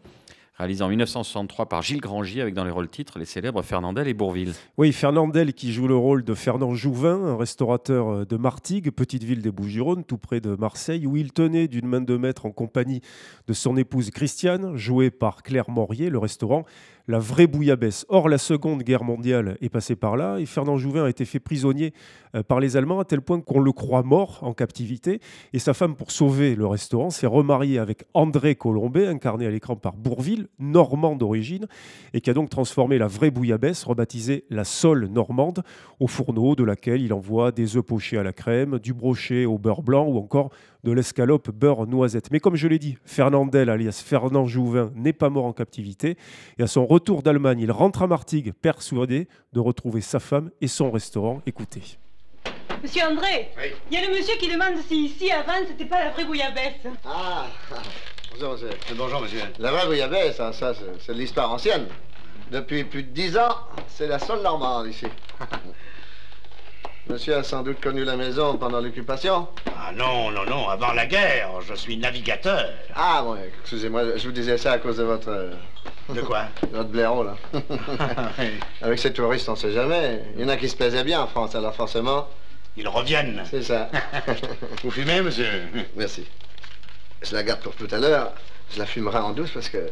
réalisé en dix-neuf cent soixante-trois par Gilles Grangier, avec dans les rôles titres les célèbres Fernandel et Bourville. Oui, Fernandel qui joue le rôle de Fernand Jouvin, un restaurateur de Martigues, petite ville des Bouches-du-Rhône, tout près de Marseille, où il tenait d'une main de maître en compagnie de son épouse Christiane, jouée par Claire Morier, le restaurant La Vraie Bouillabaisse. Or, la Seconde Guerre mondiale est passée par là et Fernand Jouvin a été fait prisonnier par les Allemands à tel point qu'on le croit mort en captivité. Et sa femme, pour sauver le restaurant, s'est remariée avec André Colombet, incarné à l'écran par Bourville, normand d'origine, et qui a donc transformé La Vraie Bouillabaisse, rebaptisée La Sole Normande, au fourneau de laquelle il envoie des œufs pochés à la crème, du brochet au beurre blanc ou encore de l'escalope beurre noisette. Mais comme je l'ai dit, Fernandel, alias Fernand Jouvin, n'est pas mort en captivité. Et à son retour d'Allemagne, il rentre à Martigues, persuadé de retrouver sa femme et son restaurant. Écoutez. Monsieur André, oui. Il y a le monsieur qui demande si ici, à Vannes, c'était pas La Vraie Bouillabaisse. Ah, bonjour monsieur. Bonjour monsieur. La Vraie Bouillabaisse, ça, ça c'est, c'est de l'histoire ancienne. Depuis plus de dix ans, c'est la seule normande ici. Monsieur a sans doute connu la maison pendant l'occupation. Ah non, non, non, avant la guerre, je suis navigateur. Ah bon, excusez-moi, je vous disais ça à cause de votre... Euh, de quoi? Votre blaireau, là. Oui. Avec ces touristes, on sait jamais. Il y en a qui se plaisaient bien en France, alors forcément... Ils reviennent. C'est ça. Vous fumez, monsieur? Merci. Je la garde pour tout à l'heure. Je la fumerai en douce parce que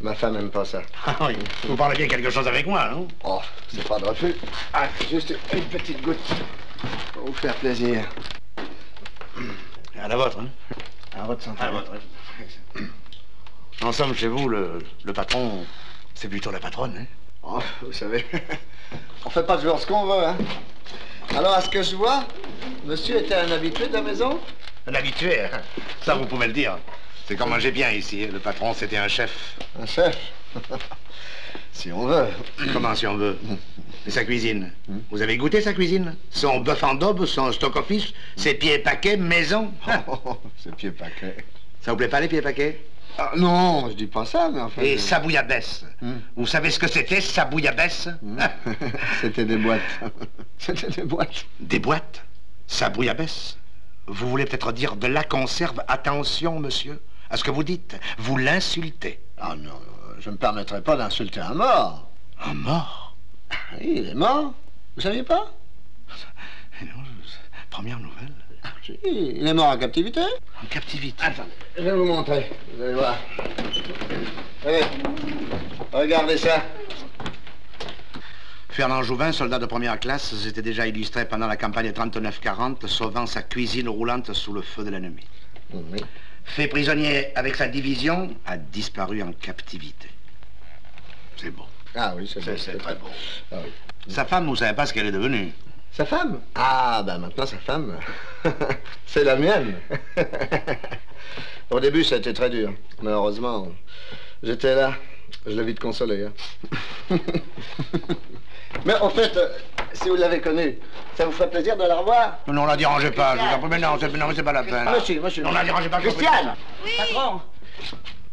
ma femme aime pas ça. Ah oui, vous parlez bien quelque chose avec moi, non? Oh, c'est pas de refus. Ah, juste une petite goutte pour vous faire plaisir. À la vôtre, hein? À votre santé. À votre. En somme, chez vous, le, le patron, c'est plutôt la patronne, hein? Oh, vous savez, on fait pas toujours ce qu'on veut, hein? Alors, à ce que je vois, monsieur était un habitué de la maison? Un habitué, ça vous pouvez le dire. C'est qu'on mangeait bien ici. Le patron, c'était un chef. Un chef? Si on veut. Comment si on veut? Et sa cuisine? Vous avez goûté sa cuisine? Son bœuf en daube, son stock of fish, ses pieds paquets maison. Oh, oh, ses pieds paquets. Ça vous plaît pas, les pieds paquets? Ah, non, je dis pas ça, mais enfin... Et je... sa bouillabaisse. Mmh. Vous savez ce que c'était, sa bouillabaisse? Mmh. C'était des boîtes. C'était des boîtes. Des boîtes? Sa bouillabaisse? Vous voulez peut-être dire de la conserve? Attention, monsieur. À ce que vous dites, vous l'insultez. Ah non, je ne me permettrai pas d'insulter un mort. Un mort? Oui, il est mort. Vous saviez pas? Non, première nouvelle. Oui, il est mort en captivité. En captivité? Attendez, je vais vous montrer. Vous allez voir. Allez, regardez ça. Fernand Jouvin, soldat de première classe, s'était déjà illustré pendant la campagne trente-neuf quarante, sauvant sa cuisine roulante sous le feu de l'ennemi. Mmh. Fait prisonnier avec sa division, a disparu en captivité. C'est beau. Ah oui, c'est, c'est, beau, c'est, c'est très beau. Ah oui. Sa femme, vous ne savez pas ce qu'elle est devenue? Sa femme? Ah, ben maintenant, sa femme, c'est la mienne. Au début, ça a été très dur. Mais heureusement, j'étais là. Je l'ai vite consolé, hein. Mais en fait, euh, si vous l'avez connue, ça vous ferait plaisir de la revoir? Non, non, la dérangez pas, Christiane. Je vous en prie, non, c'est, non, c'est pas la peine. Ah, monsieur, monsieur. Non, la dérangez pas, Christiane. Oui. Patron,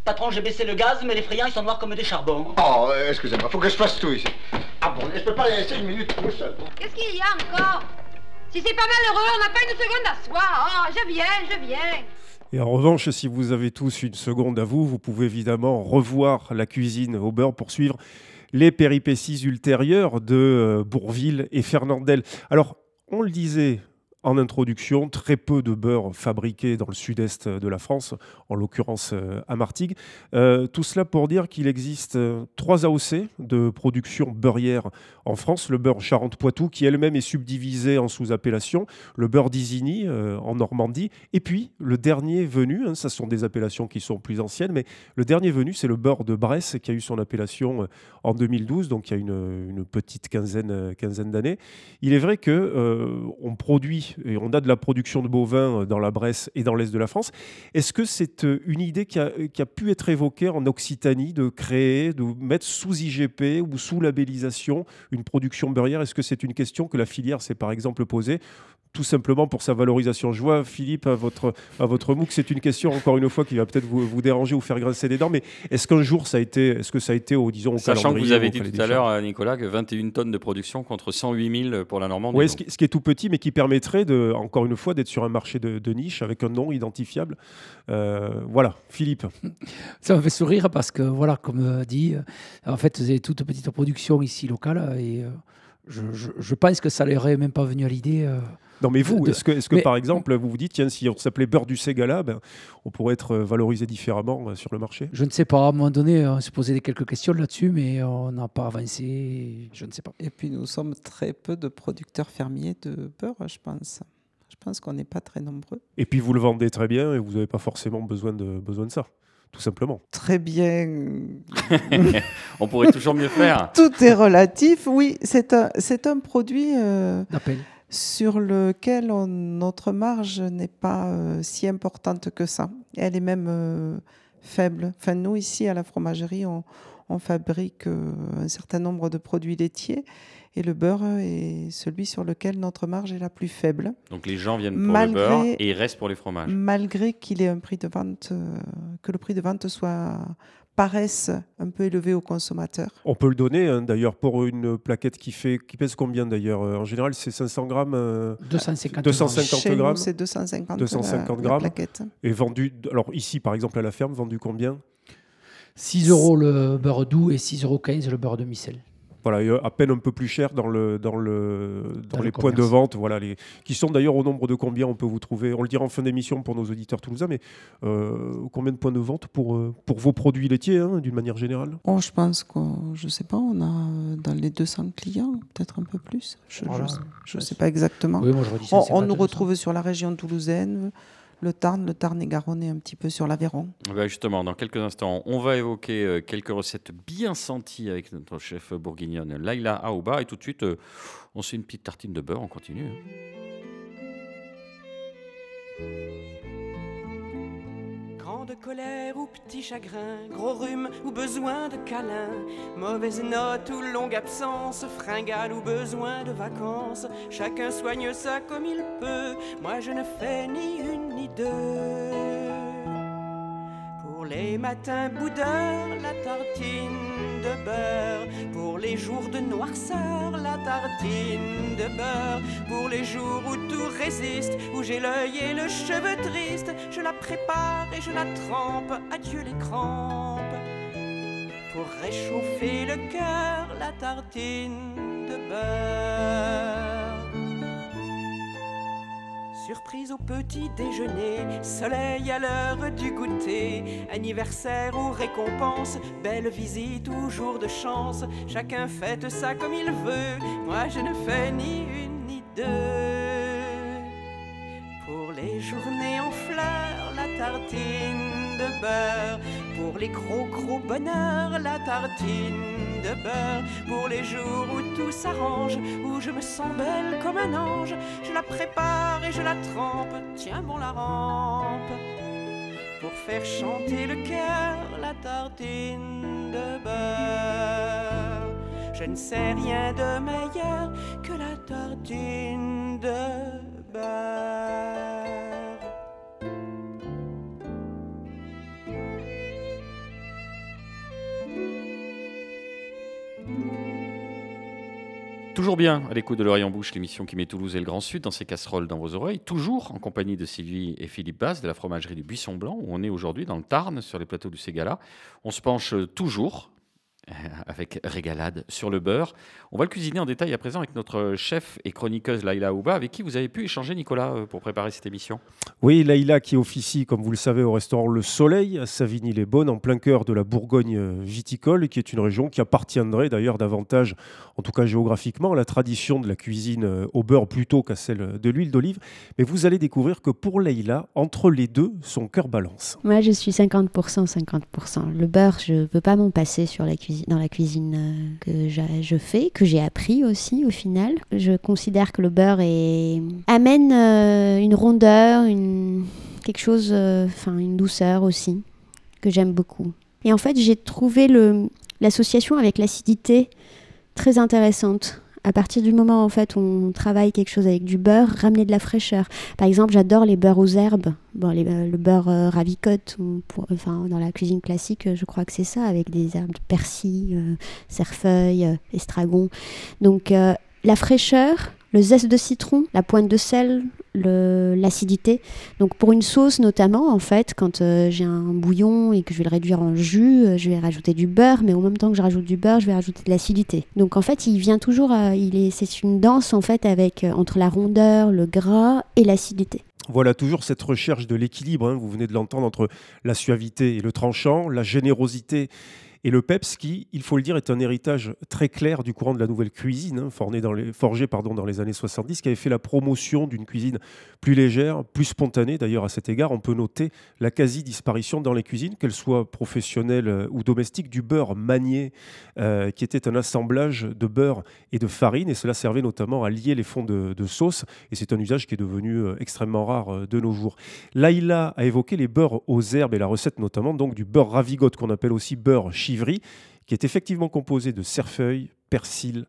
patron, j'ai baissé le gaz, mais les frayants, ils sont noirs comme des charbons. Oh, excusez-moi, faut que je fasse tout ici. Ah bon, je peux pas les laisser une minute tout seul. Qu'est-ce qu'il y a encore? Si c'est pas malheureux, on n'a pas une seconde à soi. Oh, je viens, je viens. Et en revanche, si vous avez tous une seconde à vous, vous pouvez évidemment revoir La cuisine au beurre pour suivre les péripéties ultérieures de Bourville et Fernandel. Alors, on le disait en introduction, très peu de beurre fabriqué dans le sud-est de la France, en l'occurrence à Martigues. Euh, tout cela pour dire qu'il existe trois A O C de production beurrière en France. Le beurre Charente-Poitou, qui elle-même est subdivisé en sous-appellations. Le beurre d'Isigny euh, en Normandie. Et puis, le dernier venu, hein, ça sont des appellations qui sont plus anciennes, mais le dernier venu, c'est le beurre de Bresse, qui a eu son appellation en deux mille douze, donc il y a une, une petite quinzaine, quinzaine d'années. Il est vrai qu'on euh, produit... Et on a de la production de bovins dans la Bresse et dans l'Est de la France. Est-ce que c'est une idée qui a, qui a pu être évoquée en Occitanie, de créer, de mettre sous I G P ou sous labellisation une production beurrière? Est-ce que c'est une question que la filière s'est par exemple posée, tout simplement pour sa valorisation? Je vois, Philippe, à votre, à votre M O O C, c'est une question, encore une fois, qui va peut-être vous, vous déranger ou faire grincer des dents, mais est-ce qu'un jour, ça a été, est-ce que ça a été au, disons, au sachant calendrier? Sachant que vous avez dit tout à l'heure, Nicolas, que vingt et une tonnes de production contre cent huit mille pour la Normandie. Oui, ce qui, ce qui est tout petit, mais qui permettrait, de, encore une fois, d'être sur un marché de, de niche avec un nom identifiable. Euh, voilà, Philippe. Ça me fait sourire parce que, voilà, comme dit, en fait, c'est toute petite production ici locale et euh, je, je, je pense que ça ne leur est même pas venu à l'idée... Euh... Non mais vous, est-ce que, est-ce que mais, par exemple, vous vous dites, tiens, si on s'appelait beurre du Ségala, ben, on pourrait être valorisé différemment sur le marché? Je ne sais pas, à un moment donné, on s'est posé quelques questions là-dessus, mais on n'a pas avancé, je ne sais pas. Et puis nous sommes très peu de producteurs fermiers de beurre, je pense. Je pense qu'on n'est pas très nombreux. Et puis vous le vendez très bien et vous n'avez pas forcément besoin de, besoin de ça, tout simplement. Très bien. On pourrait toujours mieux faire. Tout est relatif, oui. C'est un, c'est un produit... Euh... d'appel. Sur lequel on, notre marge n'est pas euh, si importante que ça. Elle est même euh, faible. Enfin, nous, ici, à la fromagerie, on, on fabrique euh, un certain nombre de produits laitiers et le beurre est celui sur lequel notre marge est la plus faible. Donc les gens viennent pour malgré, le beurre et ils restent pour les fromages. Malgré qu'il ait un prix de vente, euh, que le prix de vente soit... paraissent un peu élevés aux consommateurs. On peut le donner, hein, d'ailleurs, pour une plaquette qui, fait, qui pèse combien, d'ailleurs? En général, c'est cinq cents grammes euh, deux cent cinquante, deux cent cinquante Chez grammes. Nous, c'est deux cent cinquante, deux cent cinquante la, grammes. La plaquette. Et vendu, alors ici, par exemple, à la ferme, vendu combien? six euros le beurre doux et six euros quinze le beurre de micelle. Voilà, et à peine un peu plus cher dans, le, dans, le, dans, dans les le points de vente, voilà, les, qui sont d'ailleurs au nombre de combien on peut vous trouver? On le dira en fin d'émission pour nos auditeurs toulousains, mais euh, combien de points de vente pour, pour vos produits laitiers, hein, d'une manière générale? Oh, je pense que, je ne sais pas, on a dans les deux cents clients, peut-être un peu plus. Je ne voilà. sais, sais pas exactement. Oui, moi, je redis ça, on on nous retrouve sur la région toulousaine, le Tarn, le Tarn et Garonne et un petit peu sur l'Aveyron. Bah justement, dans quelques instants, on va évoquer euh, quelques recettes bien senties avec notre chef bourguignonne Laïla Aouba. Et tout de suite, euh, on se fait une petite tartine de beurre, on continue. Grande colère ou petit chagrin, gros rhume ou besoin de câlin, mauvaise note ou longue absence, fringale ou besoin de vacances, chacun soigne ça comme il peut, moi je ne fais ni une ni deux. Pour les matins boudeurs, la tartine de beurre, pour les jours de noirceur, la tartine de beurre, pour les jours où tout résiste, où j'ai l'œil et le cheveu triste, je la prépare et je la trempe, adieu les crampes. Pour réchauffer le cœur, la tartine de beurre. Surprise au petit déjeuner, soleil à l'heure du goûter, anniversaire ou récompense, belle visite ou jour de chance, chacun fête ça comme il veut, moi je ne fais ni une ni deux. Pour les journées en fleurs, la tartine de beurre, pour les gros gros bonheurs, la tartine de beurre, pour les jours où tout s'arrange, où je me sens belle comme un ange, je la prépare et je la trempe, tiens bon la rampe, pour faire chanter le cœur, la tartine de beurre. je ne sais rien de meilleur que la tartine de beurre. Toujours bien à l'écoute de l'Oreille en Bouche, l'émission qui met Toulouse et le Grand Sud dans ses casseroles dans vos oreilles. Toujours en compagnie de Sylvie et Philippe Basse de la Fromagerie du Buisson Blanc, où on est aujourd'hui dans le Tarn, sur les plateaux du Ségala. On se penche toujours, avec régalade, sur le beurre. On va le cuisiner en détail à présent avec notre chef et chroniqueuse Laïla Aouba, avec qui vous avez pu échanger, Nicolas, pour préparer cette émission. Oui, Laïla qui officie, comme vous le savez, au restaurant Le Soleil, à Savigny-les-Bonnes, en plein cœur de la Bourgogne viticole, qui est une région qui appartiendrait d'ailleurs davantage, en tout cas géographiquement, à la tradition de la cuisine au beurre plutôt qu'à celle de l'huile d'olive. Mais vous allez découvrir que pour Laïla, entre les deux, son cœur balance. Moi, je suis cinquante pour cent, cinquante pour cent. Le beurre, je ne peux pas m'en passer sur la cuisine. Dans la cuisine que je fais, que j'ai appris aussi au final. Je considère que le beurre est... amène une rondeur, une... quelque chose, enfin une douceur aussi, que j'aime beaucoup. Et en fait, j'ai trouvé le... l'association avec l'acidité très intéressante. À partir du moment en fait, où on travaille quelque chose avec du beurre, ramener de la fraîcheur. Par exemple, j'adore les beurres aux herbes. Bon, les, le beurre euh, ravicote, pour, enfin, dans la cuisine classique, je crois que c'est ça, avec des herbes de persil, euh, cerfeuil, euh, estragon. Donc, euh, la fraîcheur, le zeste de citron, la pointe de sel, le, l'acidité. Donc, pour une sauce notamment, en fait, quand euh, j'ai un bouillon et que je vais le réduire en jus, euh, je vais rajouter du beurre, mais en même temps que je rajoute du beurre, je vais rajouter de l'acidité. Donc, en fait, il vient toujours, euh, il est, c'est une danse en fait avec euh, entre la rondeur, le gras et l'acidité. Voilà, toujours cette recherche de l'équilibre, hein, vous venez de l'entendre, entre la suavité et le tranchant, la générosité et le peps qui, il faut le dire, est un héritage très clair du courant de la nouvelle cuisine, hein, forgé dans les, forgé pardon, dans les années soixante-dix, qui avait fait la promotion d'une cuisine plus légère, plus spontanée. D'ailleurs, à cet égard, on peut noter la quasi-disparition dans les cuisines, qu'elles soient professionnelles ou domestiques, du beurre manié, euh, qui était un assemblage de beurre et de farine. Et cela servait notamment à lier les fonds de, de sauce. Et c'est un usage qui est devenu extrêmement rare de nos jours. Laïla a évoqué les beurres aux herbes et la recette notamment donc, du beurre ravigote, qu'on appelle aussi beurre chivre, qui est effectivement composé de cerfeuil, persil,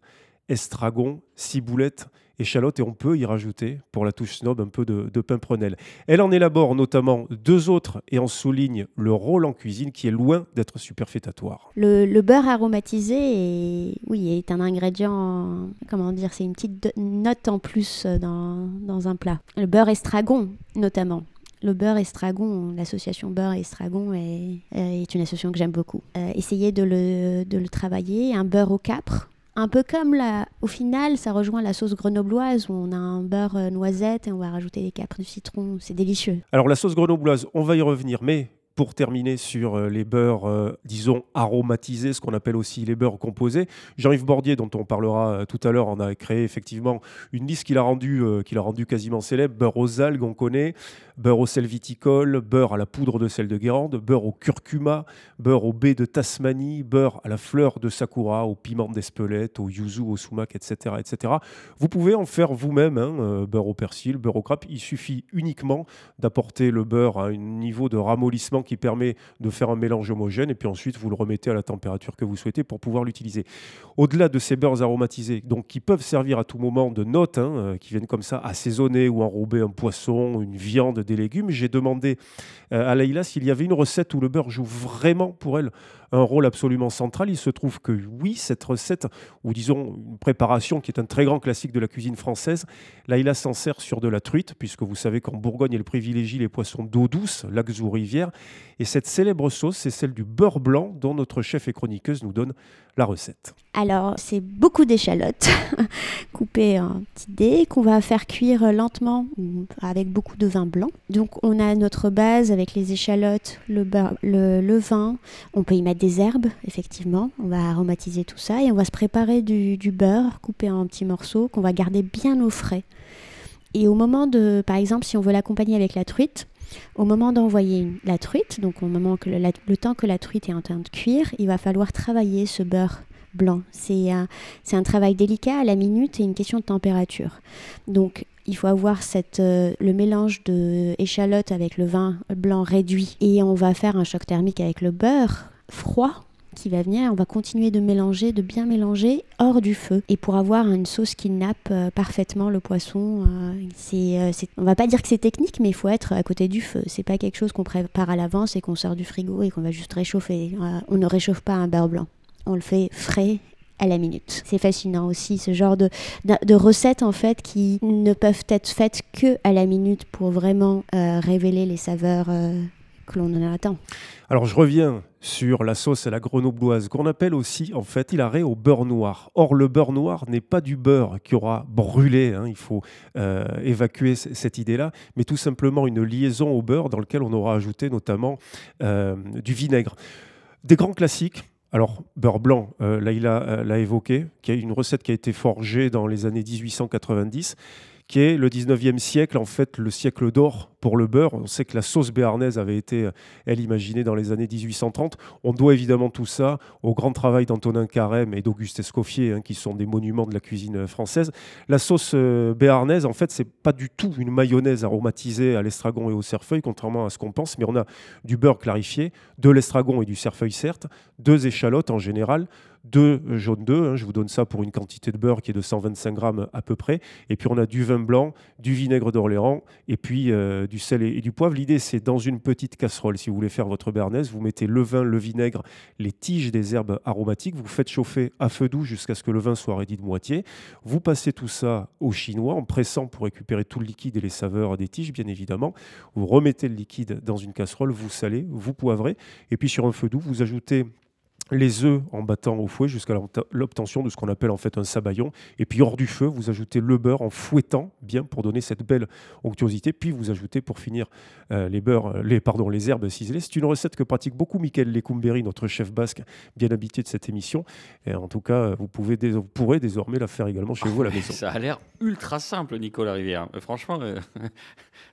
estragon, ciboulette, échalote, et on peut y rajouter, pour la touche snob, un peu de, de pimprenelle. Elle en élabore notamment deux autres et en souligne le rôle en cuisine qui est loin d'être superfétatoire. Le, le beurre aromatisé est, oui, est un ingrédient, comment dire, c'est une petite de, note en plus dans, dans un plat. Le beurre estragon notamment. Le beurre estragon, l'association beurre et estragon est, est une association que j'aime beaucoup. Euh, essayez de le, de le travailler, un beurre au capre, un peu comme, la, au final, ça rejoint la sauce grenobloise où on a un beurre noisette et on va rajouter des capres de citron, c'est délicieux. Alors la sauce grenobloise, on va y revenir, mais... pour terminer sur les beurres, euh, disons, aromatisés, ce qu'on appelle aussi les beurres composés, Jean-Yves Bordier, dont on parlera tout à l'heure, en a créé effectivement une liste qu'il a rendue euh, qu'il a rendue quasiment célèbre. Beurre aux algues, on connaît, beurre au sel viticole, beurre à la poudre de sel de Guérande, beurre au curcuma, beurre aux baies de Tasmanie, beurre à la fleur de sakura, au piment d'Espelette, au yuzu, au sumac, et cetera, et cetera. Vous pouvez en faire vous-même, hein, euh, beurre au persil, beurre au crabe. Il suffit uniquement d'apporter le beurre à un niveau de ramollissement qui permet de faire un mélange homogène et puis ensuite vous le remettez à la température que vous souhaitez pour pouvoir l'utiliser. Au-delà de ces beurres aromatisés, donc qui peuvent servir à tout moment de notes, hein, qui viennent comme ça assaisonner ou enrober un poisson, une viande, des légumes, j'ai demandé à Laïla s'il y avait une recette où le beurre joue vraiment pour elle un rôle absolument central. Il se trouve que oui, cette recette, ou disons une préparation qui est un très grand classique de la cuisine française, Laïla s'en sert sur de la truite, puisque vous savez qu'en Bourgogne, elle privilégie les poissons d'eau douce, lacs ou rivières. Et cette célèbre sauce, c'est celle du beurre blanc dont notre chef et chroniqueuse nous donne la recette. Alors, c'est beaucoup d'échalotes coupées en petits dés qu'on va faire cuire lentement avec beaucoup de vin blanc. Donc, on a notre base avec les échalotes, le, beurre, le, le vin. On peut y mettre des herbes, effectivement. On va aromatiser tout ça et on va se préparer du, du beurre coupé en petits morceaux qu'on va garder bien au frais. Et au moment de, par exemple, si on veut l'accompagner avec la truite, au moment d'envoyer une, la truite, donc au moment que le, la, le temps que la truite est en train de cuire, il va falloir travailler ce beurre blanc. C'est un, c'est un travail délicat à la minute et une question de température. Donc il faut avoir cette, euh, le mélange de échalote avec le vin blanc réduit et on va faire un choc thermique avec le beurre froid qui va venir. On va continuer de mélanger, de bien mélanger hors du feu. Et pour avoir une sauce qui nappe parfaitement le poisson, c'est, c'est, on va pas dire que c'est technique, mais il faut être à côté du feu. C'est pas quelque chose qu'on prépare à l'avance et qu'on sort du frigo et qu'on va juste réchauffer. On ne réchauffe pas un beurre blanc. On le fait frais à la minute. C'est fascinant aussi, ce genre de, de, de recettes en fait qui ne peuvent être faites que à la minute pour vraiment euh, révéler les saveurs euh, que l'on en attend. Alors je reviens sur la sauce à la grenobloise, qu'on appelle aussi en fait hilarée au beurre noir. Or le beurre noir n'est pas du beurre qui aura brûlé, hein, il faut euh, évacuer c- cette idée-là, mais tout simplement une liaison au beurre dans lequel on aura ajouté notamment euh, du vinaigre. Des grands classiques. Alors, beurre blanc, euh, Laïla euh, l'a évoqué, qui est une recette qui a été forgée dans les années dix-huit cent quatre-vingt-dix, qui est le dix-neuvième siècle, en fait le siècle d'or pour le beurre. On sait que la sauce béarnaise avait été, elle, imaginée dans les années dix-huit cent trente. On doit évidemment tout ça au grand travail d'Antonin Carême et d'Auguste Escoffier, hein, qui sont des monuments de la cuisine française. La sauce euh, béarnaise, en fait, c'est pas du tout une mayonnaise aromatisée à l'estragon et au cerfeuil, contrairement à ce qu'on pense, mais on a du beurre clarifié, de l'estragon et du cerfeuil, certes, deux échalotes en général, deux jaunes d'œufs, hein, je vous donne ça pour une quantité de beurre qui est de cent vingt-cinq grammes à peu près, et puis on a du vin blanc, du vinaigre d'Orléans et puis euh, du sel et, et du poivre. L'idée, c'est dans une petite casserole, si vous voulez faire votre béarnaise, vous mettez le vin, le vinaigre, les tiges des herbes aromatiques, vous faites chauffer à feu doux jusqu'à ce que le vin soit réduit de moitié. Vous passez tout ça au chinois en pressant pour récupérer tout le liquide et les saveurs des tiges, bien évidemment. Vous remettez le liquide dans une casserole, vous salez, vous poivrez et puis sur un feu doux, vous ajoutez les œufs en battant au fouet jusqu'à l'obtention de ce qu'on appelle en fait un sabayon. Et puis hors du feu, vous ajoutez le beurre en fouettant bien pour donner cette belle onctuosité. Puis vous ajoutez pour finir euh, les, beurres, les, pardon, les herbes ciselées. C'est une recette que pratique beaucoup Michael Lecumberi, notre chef basque bien habitué de cette émission. Et en tout cas, vous, pouvez, vous pourrez désormais la faire également chez vous à la maison. Ça a l'air ultra simple, Nicolas Rivière. Euh, franchement, euh,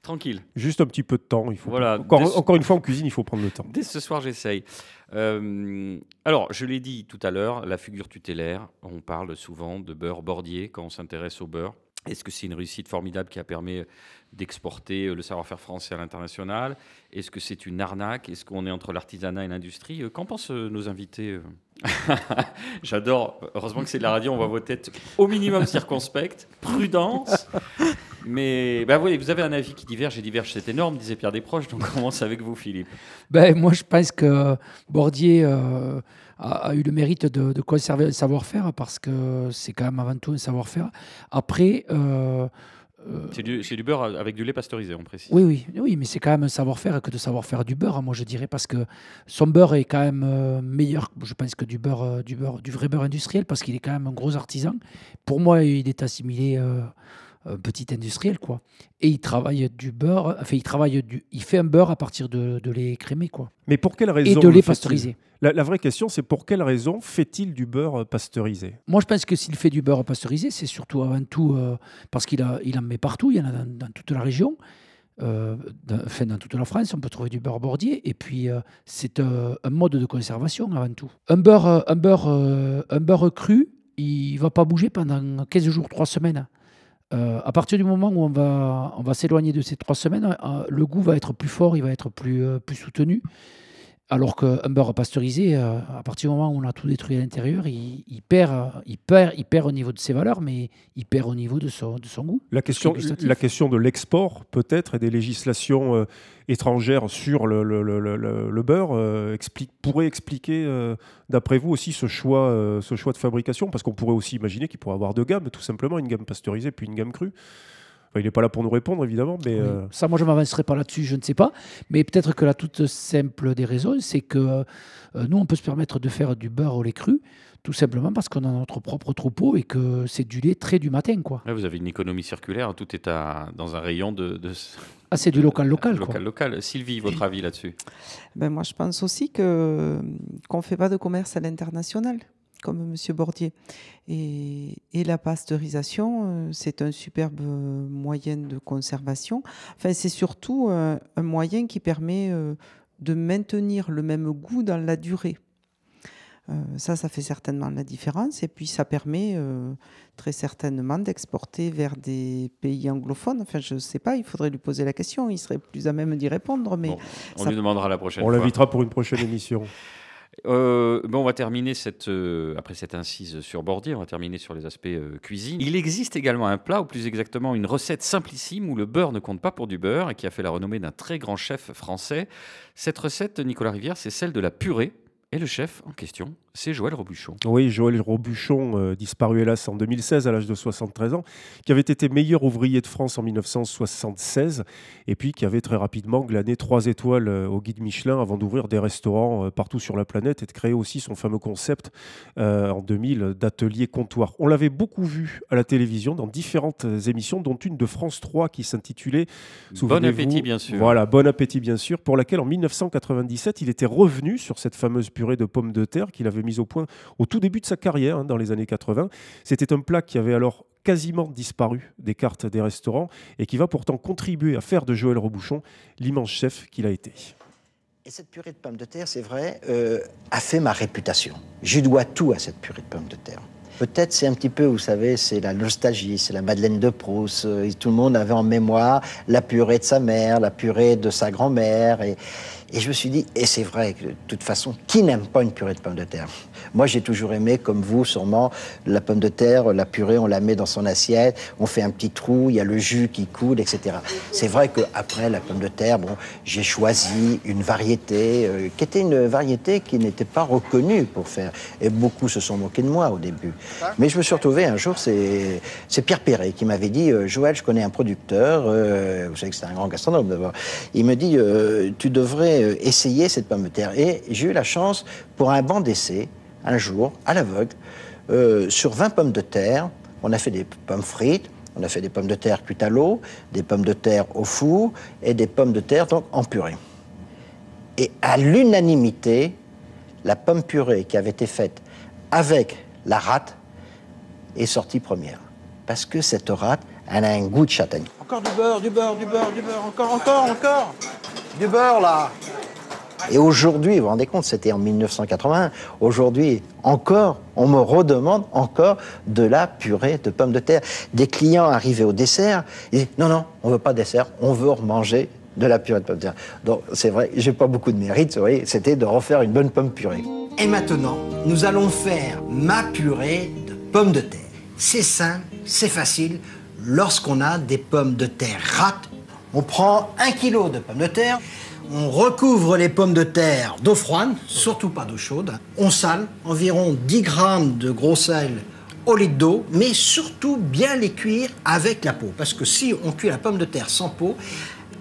tranquille. Juste un petit peu de temps. Il faut voilà, prendre... encore, ce... encore une fois, en cuisine, il faut prendre le temps. Dès ce soir, j'essaye. Euh, alors, je l'ai dit tout à l'heure, la figure tutélaire, on parle souvent de beurre Bordier quand on s'intéresse au beurre. Est-ce que c'est une réussite formidable qui a permis d'exporter le savoir-faire français à l'international ? Est-ce que c'est une arnaque ? Est-ce qu'on est entre l'artisanat et l'industrie ? Qu'en pensent nos invités ? J'adore. Heureusement que c'est de la radio, on voit vos têtes au minimum circonspectes, prudentes. Mais bah oui, vous avez un avis qui diverge et diverge, c'est énorme, disait Pierre Desproges. Donc on commence avec vous, Philippe. Ben, moi, je pense que Bordier euh, a, a eu le mérite de, de conserver le savoir-faire parce que c'est quand même avant tout un savoir-faire. Après... Euh, C'est du, c'est du beurre avec du lait pasteurisé, on précise. Oui, oui, oui, mais c'est quand même un savoir-faire que de savoir faire du beurre, moi je dirais, parce que son beurre est quand même meilleur, je pense, que du beurre, du beurre, du vrai beurre industriel, parce qu'il est quand même un gros artisan. Pour moi, il est assimilé euh, petit industriel, quoi. Et il travaille du beurre, enfin, il travaille du, il fait un beurre à partir de, de lait crémé, quoi. Mais pour quelle raison ? Et de lait pasteurisé. La, la vraie question, c'est pour quelle raison fait-il du beurre pasteurisé ? Moi, je pense que s'il fait du beurre pasteurisé, c'est surtout avant tout euh, parce qu'il a, il en met partout, il y en a dans, dans toute la région, euh, dans, enfin, dans toute la France, on peut trouver du beurre Bordier. Et puis, euh, c'est euh, un mode de conservation avant tout. Un beurre, un beurre, euh, un beurre cru, il ne va pas bouger pendant quinze jours, trois semaines. Euh, à partir du moment où on va, on va s'éloigner de ces trois semaines, euh, le goût va être plus fort, il va être plus, euh, plus soutenu. Alors qu'un beurre pasteurisé, euh, à partir du moment où on a tout détruit à l'intérieur, il, il, perd, il, perd, il perd au niveau de ses valeurs, mais il perd au niveau de son, de son goût. La question, la question de l'export, peut-être, et des législations euh, étrangères sur le, le, le, le, le beurre euh, explique, pourrait expliquer, euh, d'après vous, aussi ce choix, euh, ce choix de fabrication, parce qu'on pourrait aussi imaginer qu'il pourrait avoir deux gammes, tout simplement, une gamme pasteurisée puis une gamme crue. Il n'est pas là pour nous répondre, évidemment. Mais oui. euh... Ça, moi, je ne m'avancerai pas là-dessus, je ne sais pas. Mais peut-être que la toute simple des raisons, c'est que euh, nous, on peut se permettre de faire du beurre au lait cru, tout simplement parce qu'on a notre propre troupeau et que c'est du lait très du matin, quoi. Là, vous avez une économie circulaire, tout est à, dans un rayon de... de... Ah, c'est du local, local, local, quoi. Local. Sylvie, votre avis là-dessus ? Ben, moi, je pense aussi que, qu'on ne fait pas de commerce à l'international, comme Monsieur Bordier. Et, et la pasteurisation, c'est un superbe moyen de conservation. Enfin, c'est surtout un, un moyen qui permet de maintenir le même goût dans la durée. Euh, ça, ça fait certainement la différence. Et puis, ça permet euh, très certainement d'exporter vers des pays anglophones. Enfin, je ne sais pas, il faudrait lui poser la question. Il serait plus à même d'y répondre. Mais bon, on ça... lui demandera la prochaine on fois. On l'invitera pour une prochaine émission. Euh, ben on va terminer cette, euh, après cette incise sur Bordier, on va terminer sur les aspects euh, cuisine. Il existe également un plat, ou plus exactement une recette simplissime où le beurre ne compte pas pour du beurre et qui a fait la renommée d'un très grand chef français. Cette recette, Nicolas Rivière, c'est celle de la purée. Et le chef en question, c'est Joël Robuchon. Oui, Joël Robuchon, euh, disparu hélas en deux mille seize à l'âge de soixante-treize ans, qui avait été meilleur ouvrier de France en dix-neuf cent soixante-seize et puis qui avait très rapidement glané trois étoiles au guide Michelin avant d'ouvrir des restaurants partout sur la planète et de créer aussi son fameux concept euh, en deux mille d'atelier comptoir. On l'avait beaucoup vu à la télévision dans différentes émissions, dont une de France trois qui s'intitulait Bon appétit bien sûr. Voilà, Bon appétit bien sûr, pour laquelle en dix-neuf cent quatre-vingt-dix-sept, il était revenu sur cette fameuse purée de pommes de terre qu'il avait mise au point au tout début de sa carrière, hein, dans les années quatre-vingts. C'était un plat qui avait alors quasiment disparu des cartes des restaurants et qui va pourtant contribuer à faire de Joël Robuchon l'immense chef qu'il a été. Et cette purée de pommes de terre, c'est vrai, euh, a fait ma réputation. Je dois tout à cette purée de pommes de terre. Peut-être c'est un petit peu, vous savez, c'est la nostalgie, c'est la Madeleine de Proust. Et tout le monde avait en mémoire la purée de sa mère, la purée de sa grand-mère. Et, et je me suis dit, et c'est vrai, que, de toute façon, qui n'aime pas une purée de pommes de terre ? Moi, j'ai toujours aimé, comme vous sûrement, la pomme de terre, la purée, on la met dans son assiette, on fait un petit trou, il y a le jus qui coule, et cetera. C'est vrai qu'après la pomme de terre, bon, j'ai choisi une variété euh, qui était une variété qui n'était pas reconnue pour faire. Et beaucoup se sont moqués de moi au début. Mais je me suis retrouvé un jour, c'est, c'est Pierre Perret qui m'avait dit euh, « Joël, je connais un producteur, euh, vous savez que c'est un grand gastronome d'abord, il me dit euh, « Tu devrais essayer cette pomme de terre ». Et j'ai eu la chance, pour un banc d'essai, un jour, à l'aveugle, euh, sur vingt pommes de terre, on a fait des pommes frites, on a fait des pommes de terre cuites à l'eau, des pommes de terre au four et des pommes de terre donc en purée. Et à l'unanimité, la pomme purée qui avait été faite avec la rate est sortie première. Parce que cette rate, elle a un goût de châtaigne. Encore du beurre, du beurre, du beurre, du beurre, encore, encore, encore. Du beurre, là. Et aujourd'hui, vous vous rendez compte, c'était en dix-neuf cent quatre-vingt-un. Aujourd'hui, encore, on me redemande encore de la purée de pommes de terre. Des clients arrivés au dessert, ils disent « Non, non, on ne veut pas de dessert, on veut remanger de la purée de pommes de terre. » Donc, c'est vrai, j'ai pas beaucoup de mérite, vous voyez, c'était de refaire une bonne pomme purée. Et maintenant, nous allons faire ma purée de pommes de terre. C'est simple, c'est facile. Lorsqu'on a des pommes de terre râtes, on prend un kilo de pommes de terre, on recouvre les pommes de terre d'eau froide, surtout pas d'eau chaude. On sale, environ dix grammes de gros sel au litre d'eau, mais surtout bien les cuire avec la peau. Parce que si on cuit la pomme de terre sans peau,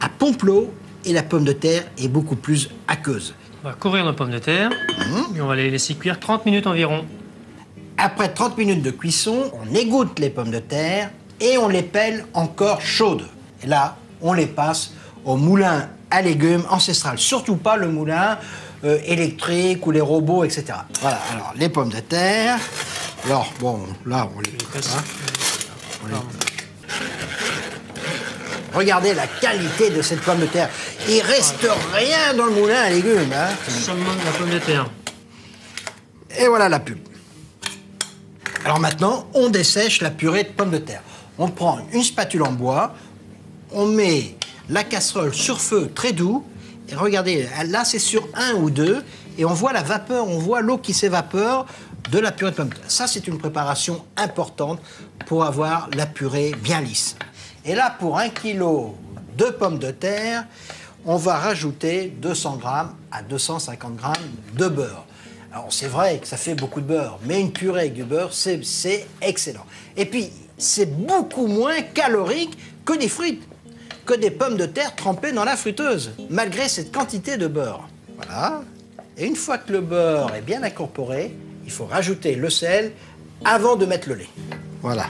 elle pompe l'eau et la pomme de terre est beaucoup plus aqueuse. On va couvrir nos pommes de terre mmh. et on va les laisser cuire trente minutes environ. Après trente minutes de cuisson, on égoutte les pommes de terre et on les pèle encore chaudes. Et là, on les passe au moulin à légumes ancestral. Surtout pas le moulin euh, électrique ou les robots, et cetera. Voilà, alors les pommes de terre. Alors, bon, là, on les, les passe. Hein. On les... Regardez la qualité de cette pomme de terre. Il reste rien dans le moulin à légumes. Hein. Seulement la pomme de terre. Et voilà la pub. Alors maintenant, on dessèche la purée de pommes de terre. On prend une spatule en bois, on met la casserole sur feu très doux. Et regardez, là c'est sur un ou deux. Et on voit la vapeur, on voit l'eau qui s'évapore de la purée de pommes de terre. Ça, c'est une préparation importante pour avoir la purée bien lisse. Et là, pour un kilo de pommes de terre, on va rajouter deux cents grammes à deux cent cinquante grammes de beurre. Alors, c'est vrai que ça fait beaucoup de beurre, mais une purée avec du beurre, c'est, c'est excellent. Et puis, c'est beaucoup moins calorique que des frites, que des pommes de terre trempées dans la friteuse, malgré cette quantité de beurre. Voilà. Et une fois que le beurre est bien incorporé, il faut rajouter le sel avant de mettre le lait. Voilà.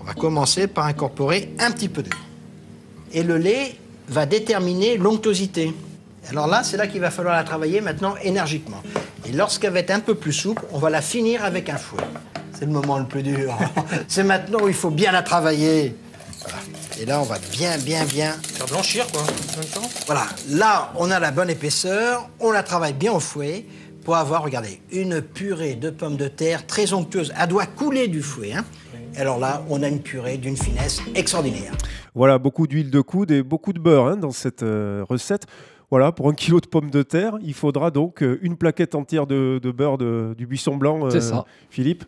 On va commencer par incorporer un petit peu de lait. Et le lait va déterminer l'onctuosité. Alors là, c'est là qu'il va falloir la travailler maintenant énergiquement. Et lorsqu'elle va être un peu plus souple, on va la finir avec un fouet. C'est le moment le plus dur. C'est maintenant où il faut bien la travailler. Voilà. Et là, on va bien, bien, bien... Faire blanchir, quoi, en même temps. Voilà. Là, on a la bonne épaisseur. On la travaille bien au fouet pour avoir, regardez, une purée de pommes de terre très onctueuse. Elle doit couler du fouet, hein. Alors là, on a une purée d'une finesse extraordinaire. Voilà, beaucoup d'huile de coude et beaucoup de beurre hein, dans cette euh, recette. Voilà, pour un kilo de pommes de terre, il faudra donc une plaquette entière de, de beurre de, du buisson blanc, euh, c'est ça. Philippe.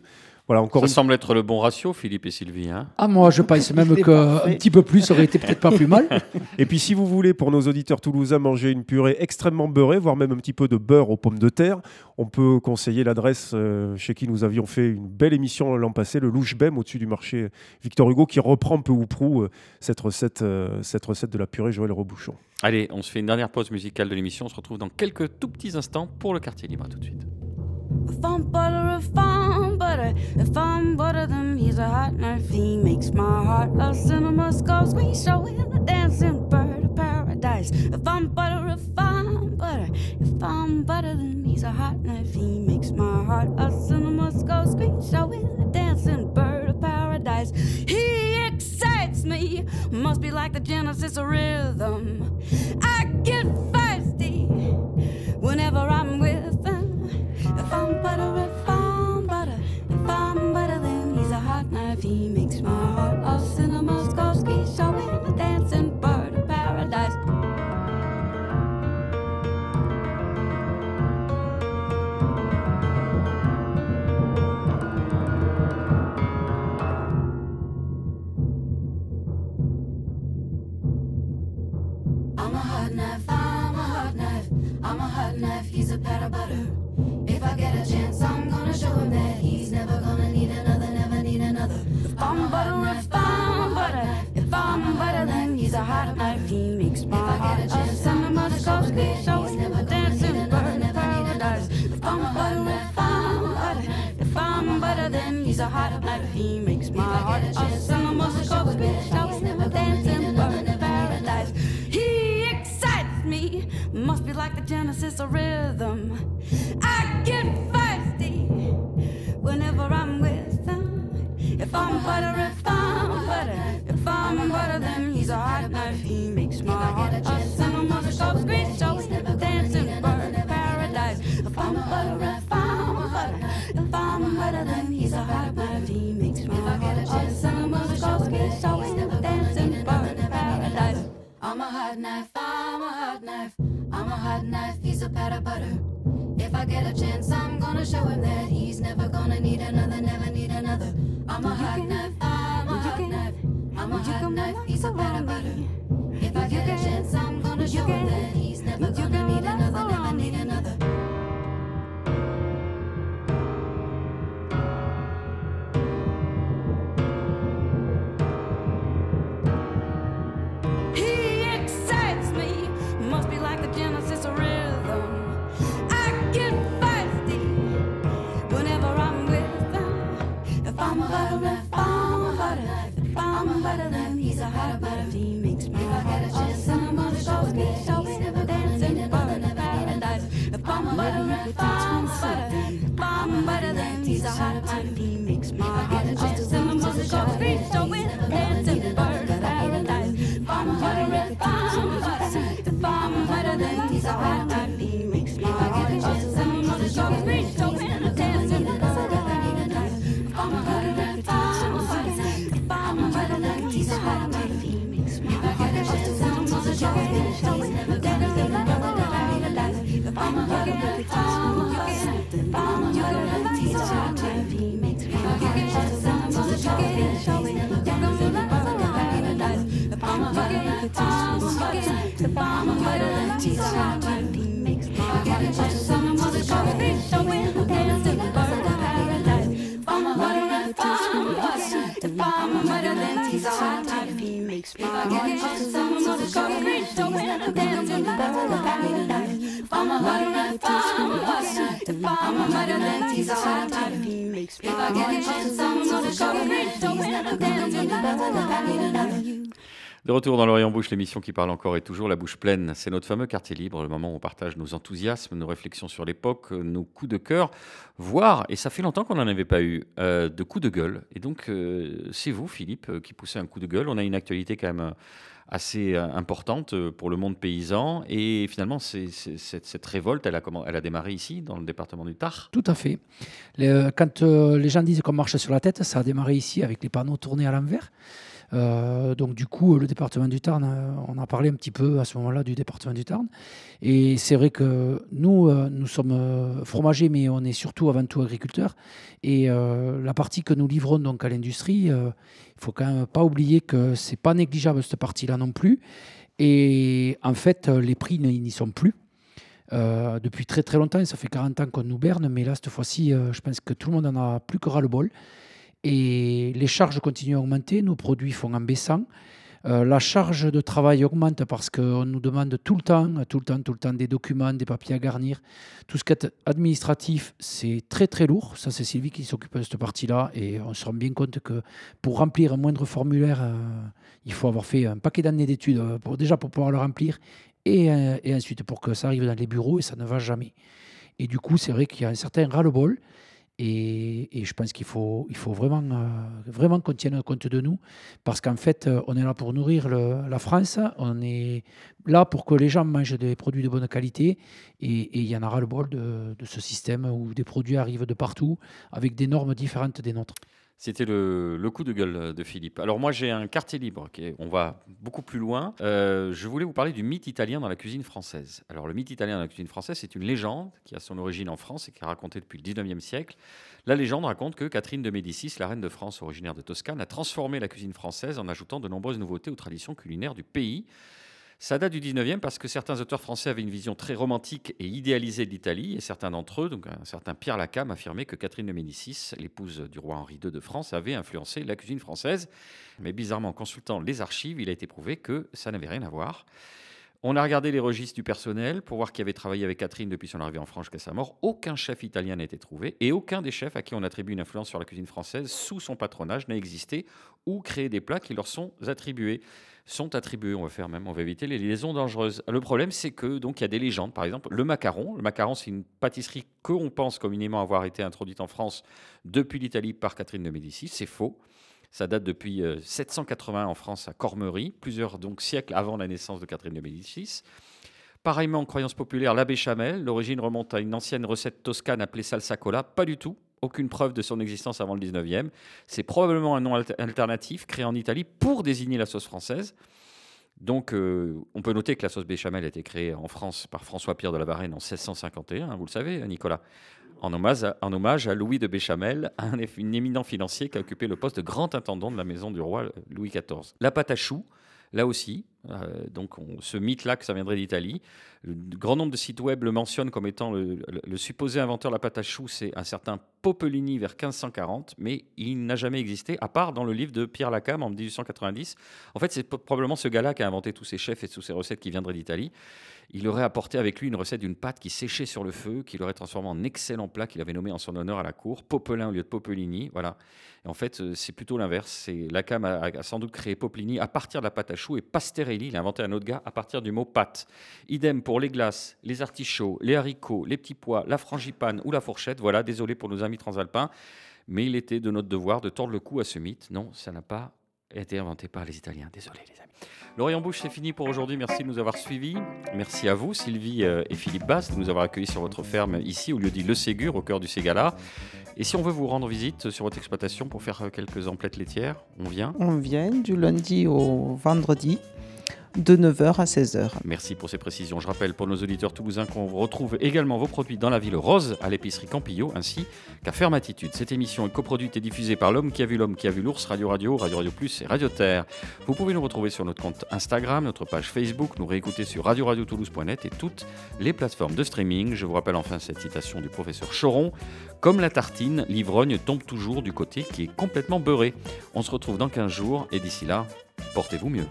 Voilà, encore ça une... semble être le bon ratio, Philippe et Sylvie. Hein ah, moi, je pense même qu'un petit peu plus aurait été peut-être pas plus mal. Et puis, si vous voulez, pour nos auditeurs toulousains, manger une purée extrêmement beurrée, voire même un petit peu de beurre aux pommes de terre, on peut conseiller l'adresse euh, chez qui nous avions fait une belle émission l'an passé, le Louchebem, au-dessus du marché Victor Hugo, qui reprend peu ou prou euh, cette, recette, euh, cette recette de la purée Joël Robuchon. Allez, on se fait une dernière pause musicale de l'émission. On se retrouve dans quelques tout petits instants pour le Quartier Libre. À tout de suite. A farm butter, a farm butter, if I'm butter them, he's a hot nerve. He makes my heart love cinema scores. We show in the dancing bird of paradise. If I'm butter, if I'm butter, if I'm butter them, he's a hot nerve. He makes my heart love cinema scores. We show in the dancing bird of paradise. He excites me, must be like the Genesis rhythm. I get feisty whenever I'm with him. If I'm butter, if I'm butter, if I'm butter, then he's a hot knife. He makes my heart a cinema Skolsky, showing the dancing bird of paradise. I'm a hot knife, I'm a hot knife, I'm a hot knife, he's a pat of butter. If I get a chance, I'm gonna show him that he's never gonna need another, never need another. If I'm butter, if I'm butter, if I'm butter, then he's a hot knife. He makes my heart a cinema Scorsese. He's never gonna need another, never need another. If I'm butter, if I'm butter, if I'm butter, then he's a hot knife. He makes my heart a cinema Scorsese. He's never dancing in the paradise. He excites me, must be like the Genesis of rhythm. I get feisty whenever I'm with him. If I'm butter, if I'm butter, if I'm butter, then he's a hot knife. He makes my heart a cinema Scorsese. He's never dancing bird in paradise. If I'm butter, if I'm butter, if I'm butter, then he's a hot knife. He makes my heart a cinema Scorsese. He's never dancing bird in paradise. I'm a hot knife, I'm a hot knife, I'm a hot knife, he's a pat of butter. If I get a chance, I'm gonna show him that he's never gonna need another, never need another. I'm a hot knife, I'm a hot knife, I'm a hot knife, he's a pat of butter. If I get a chance, I'm gonna show him that he's never gonna need another, never need another. De retour dans l'Orient Bouche, l'émission qui parle encore et toujours la bouche pleine. C'est notre fameux quartier libre, le moment où on partage nos enthousiasmes, nos réflexions sur l'époque, nos coups de cœur, voire, et ça fait longtemps qu'on n'en avait pas eu, euh, de coups de gueule. Et donc, euh, c'est vous, Philippe, qui poussez un coup de gueule. On a une actualité quand même assez importante pour le monde paysan. Et finalement, c'est, c'est, cette, cette révolte, elle a, elle a démarré ici, dans le département du Tarn. Tout à fait. Les, quand euh, les gens disent qu'on marche sur la tête, ça a démarré ici, avec les panneaux tournés à l'envers. Euh, donc du coup, le département du Tarn, on a parlé un petit peu à ce moment-là du département du Tarn. Et c'est vrai que nous, euh, nous sommes fromagers, mais on est surtout avant tout agriculteurs. Et euh, la partie que nous livrons donc à l'industrie, il euh, ne faut quand même pas oublier que ce n'est pas négligeable cette partie-là non plus. Et en fait, les prix n'y sont plus. Euh, depuis très très longtemps, ça fait quarante ans qu'on nous berne, mais là cette fois-ci, euh, je pense que tout le monde en a plus que ras-le-bol. Et les charges continuent à augmenter, nos produits font en baissant. Euh, la charge de travail augmente parce qu'on nous demande tout le temps, tout le temps, tout le temps des documents, des papiers à garnir. Tout ce qui est administratif, c'est très très lourd. Ça, c'est Sylvie qui s'occupe de cette partie-là. Et on se rend bien compte que pour remplir un moindre formulaire, euh, il faut avoir fait un paquet d'années d'études pour, déjà pour pouvoir le remplir. Et, et ensuite pour que ça arrive dans les bureaux, et ça ne va jamais. Et du coup, c'est vrai qu'il y a un certain ras-le-bol, et, et je pense qu'il faut, il faut vraiment, euh, vraiment qu'on tienne compte de nous, parce qu'en fait, on est là pour nourrir le, la France, on est là pour que les gens mangent des produits de bonne qualité, et, et il y en a ras-le-bol de, de ce système où des produits arrivent de partout, avec des normes différentes des nôtres. C'était le, le coup de gueule de Philippe. Alors moi, j'ai un quartier libre. Okay, on va beaucoup plus loin. Euh, je voulais vous parler du mythe italien dans la cuisine française. Alors le mythe italien dans la cuisine française, c'est une légende qui a son origine en France et qui est racontée depuis le dix-neuvième siècle. La légende raconte que Catherine de Médicis, la reine de France originaire de Toscane, a transformé la cuisine française en ajoutant de nombreuses nouveautés aux traditions culinaires du pays. Ça date du dix-neuvième parce que certains auteurs français avaient une vision très romantique et idéalisée de l'Italie, et certains d'entre eux, donc un certain Pierre Lacam, affirmait que Catherine de Médicis, l'épouse du roi Henri deux de France, avait influencé la cuisine française. Mais bizarrement, en consultant les archives, il a été prouvé que ça n'avait rien à voir. On a regardé les registres du personnel pour voir qui avait travaillé avec Catherine depuis son arrivée en France jusqu'à sa mort. Aucun chef italien n'a été trouvé, et aucun des chefs à qui on attribue une influence sur la cuisine française sous son patronage n'a existé ou créé des plats qui leur sont attribués. sont attribués, on va faire même, on va éviter les liaisons dangereuses. Le problème, c'est que donc il y a des légendes, par exemple le macaron. Le macaron, c'est une pâtisserie que on pense communément avoir été introduite en France depuis l'Italie par Catherine de Médicis. C'est faux. Ça date depuis sept cent quatre-vingts en France à Cormery, plusieurs donc siècles avant la naissance de Catherine de Médicis. Pareillement, en croyance populaire, la béchamel, l'origine remonte à une ancienne recette toscane appelée salsa cola. Pas du tout. Aucune preuve de son existence avant le dix-neuvième. C'est probablement un nom alter- alternatif créé en Italie pour désigner la sauce française. Donc, euh, on peut noter que la sauce béchamel a été créée en France par François-Pierre de la Varenne en seize cent cinquante et un, hein, vous le savez, Nicolas, en hommage à, en hommage à Louis de Béchamel, un, un éminent financier qui a occupé le poste de grand intendant de la maison du roi Louis quatorze. La pâte à choux, là aussi, euh, donc on, ce mythe-là que ça viendrait d'Italie, le grand nombre de sites web le mentionnent comme étant le, le, le supposé inventeur de la pâte à choux, c'est un certain Popelini vers quinze cent quarante, mais il n'a jamais existé, à part dans le livre de Pierre Lacam en dix-huit cent quatre-vingt-dix. En fait, c'est p- probablement ce gars-là qui a inventé tous ces chefs et toutes ces recettes qui viendraient d'Italie. Il aurait apporté avec lui une recette d'une pâte qui séchait sur le feu, qu'il aurait transformée en excellent plat qu'il avait nommé en son honneur à la cour, Popelin au lieu de Popelini. Voilà. Et en fait, c'est plutôt l'inverse. C'est, Lacam a, a sans doute créé Popelini à partir de la pâte à choux, et Pastorelli, il a inventé un autre gars à partir du mot pâte. Idem pour les glaces, les artichauts, les haricots, les petits pois, la frangipane ou la fourchette. Voilà, désolé pour nos amis transalpins, mais il était de notre devoir de tordre le cou à ce mythe. Non, ça n'a pas été inventé par les Italiens. Désolé, les amis. L'Orient Bouche, c'est fini pour aujourd'hui. Merci de nous avoir suivis. Merci à vous, Sylvie et Philippe Basse, de nous avoir accueillis sur votre ferme ici, au lieu-dit Le Ségur, au cœur du Ségala. Et si on veut vous rendre visite sur votre exploitation pour faire quelques emplettes laitières, on vient On vient du lundi au vendredi, de neuf heures à seize heures. Merci pour ces précisions. Je rappelle pour nos auditeurs toulousains qu'on retrouve également vos produits dans la ville rose, à l'épicerie Campillo, ainsi qu'à Ferme Attitude. Cette émission est coproduite et diffusée par l'homme qui a vu l'homme qui a vu l'ours, Radio Radio, Radio Radio Plus et Radio Terre. Vous pouvez nous retrouver sur notre compte Instagram, notre page Facebook, nous réécouter sur radio radio toulouse point net et toutes les plateformes de streaming. Je vous rappelle enfin cette citation du professeur Choron. Comme la tartine, l'ivrogne tombe toujours du côté qui est complètement beurré. On se retrouve dans quinze jours et d'ici là, portez-vous mieux.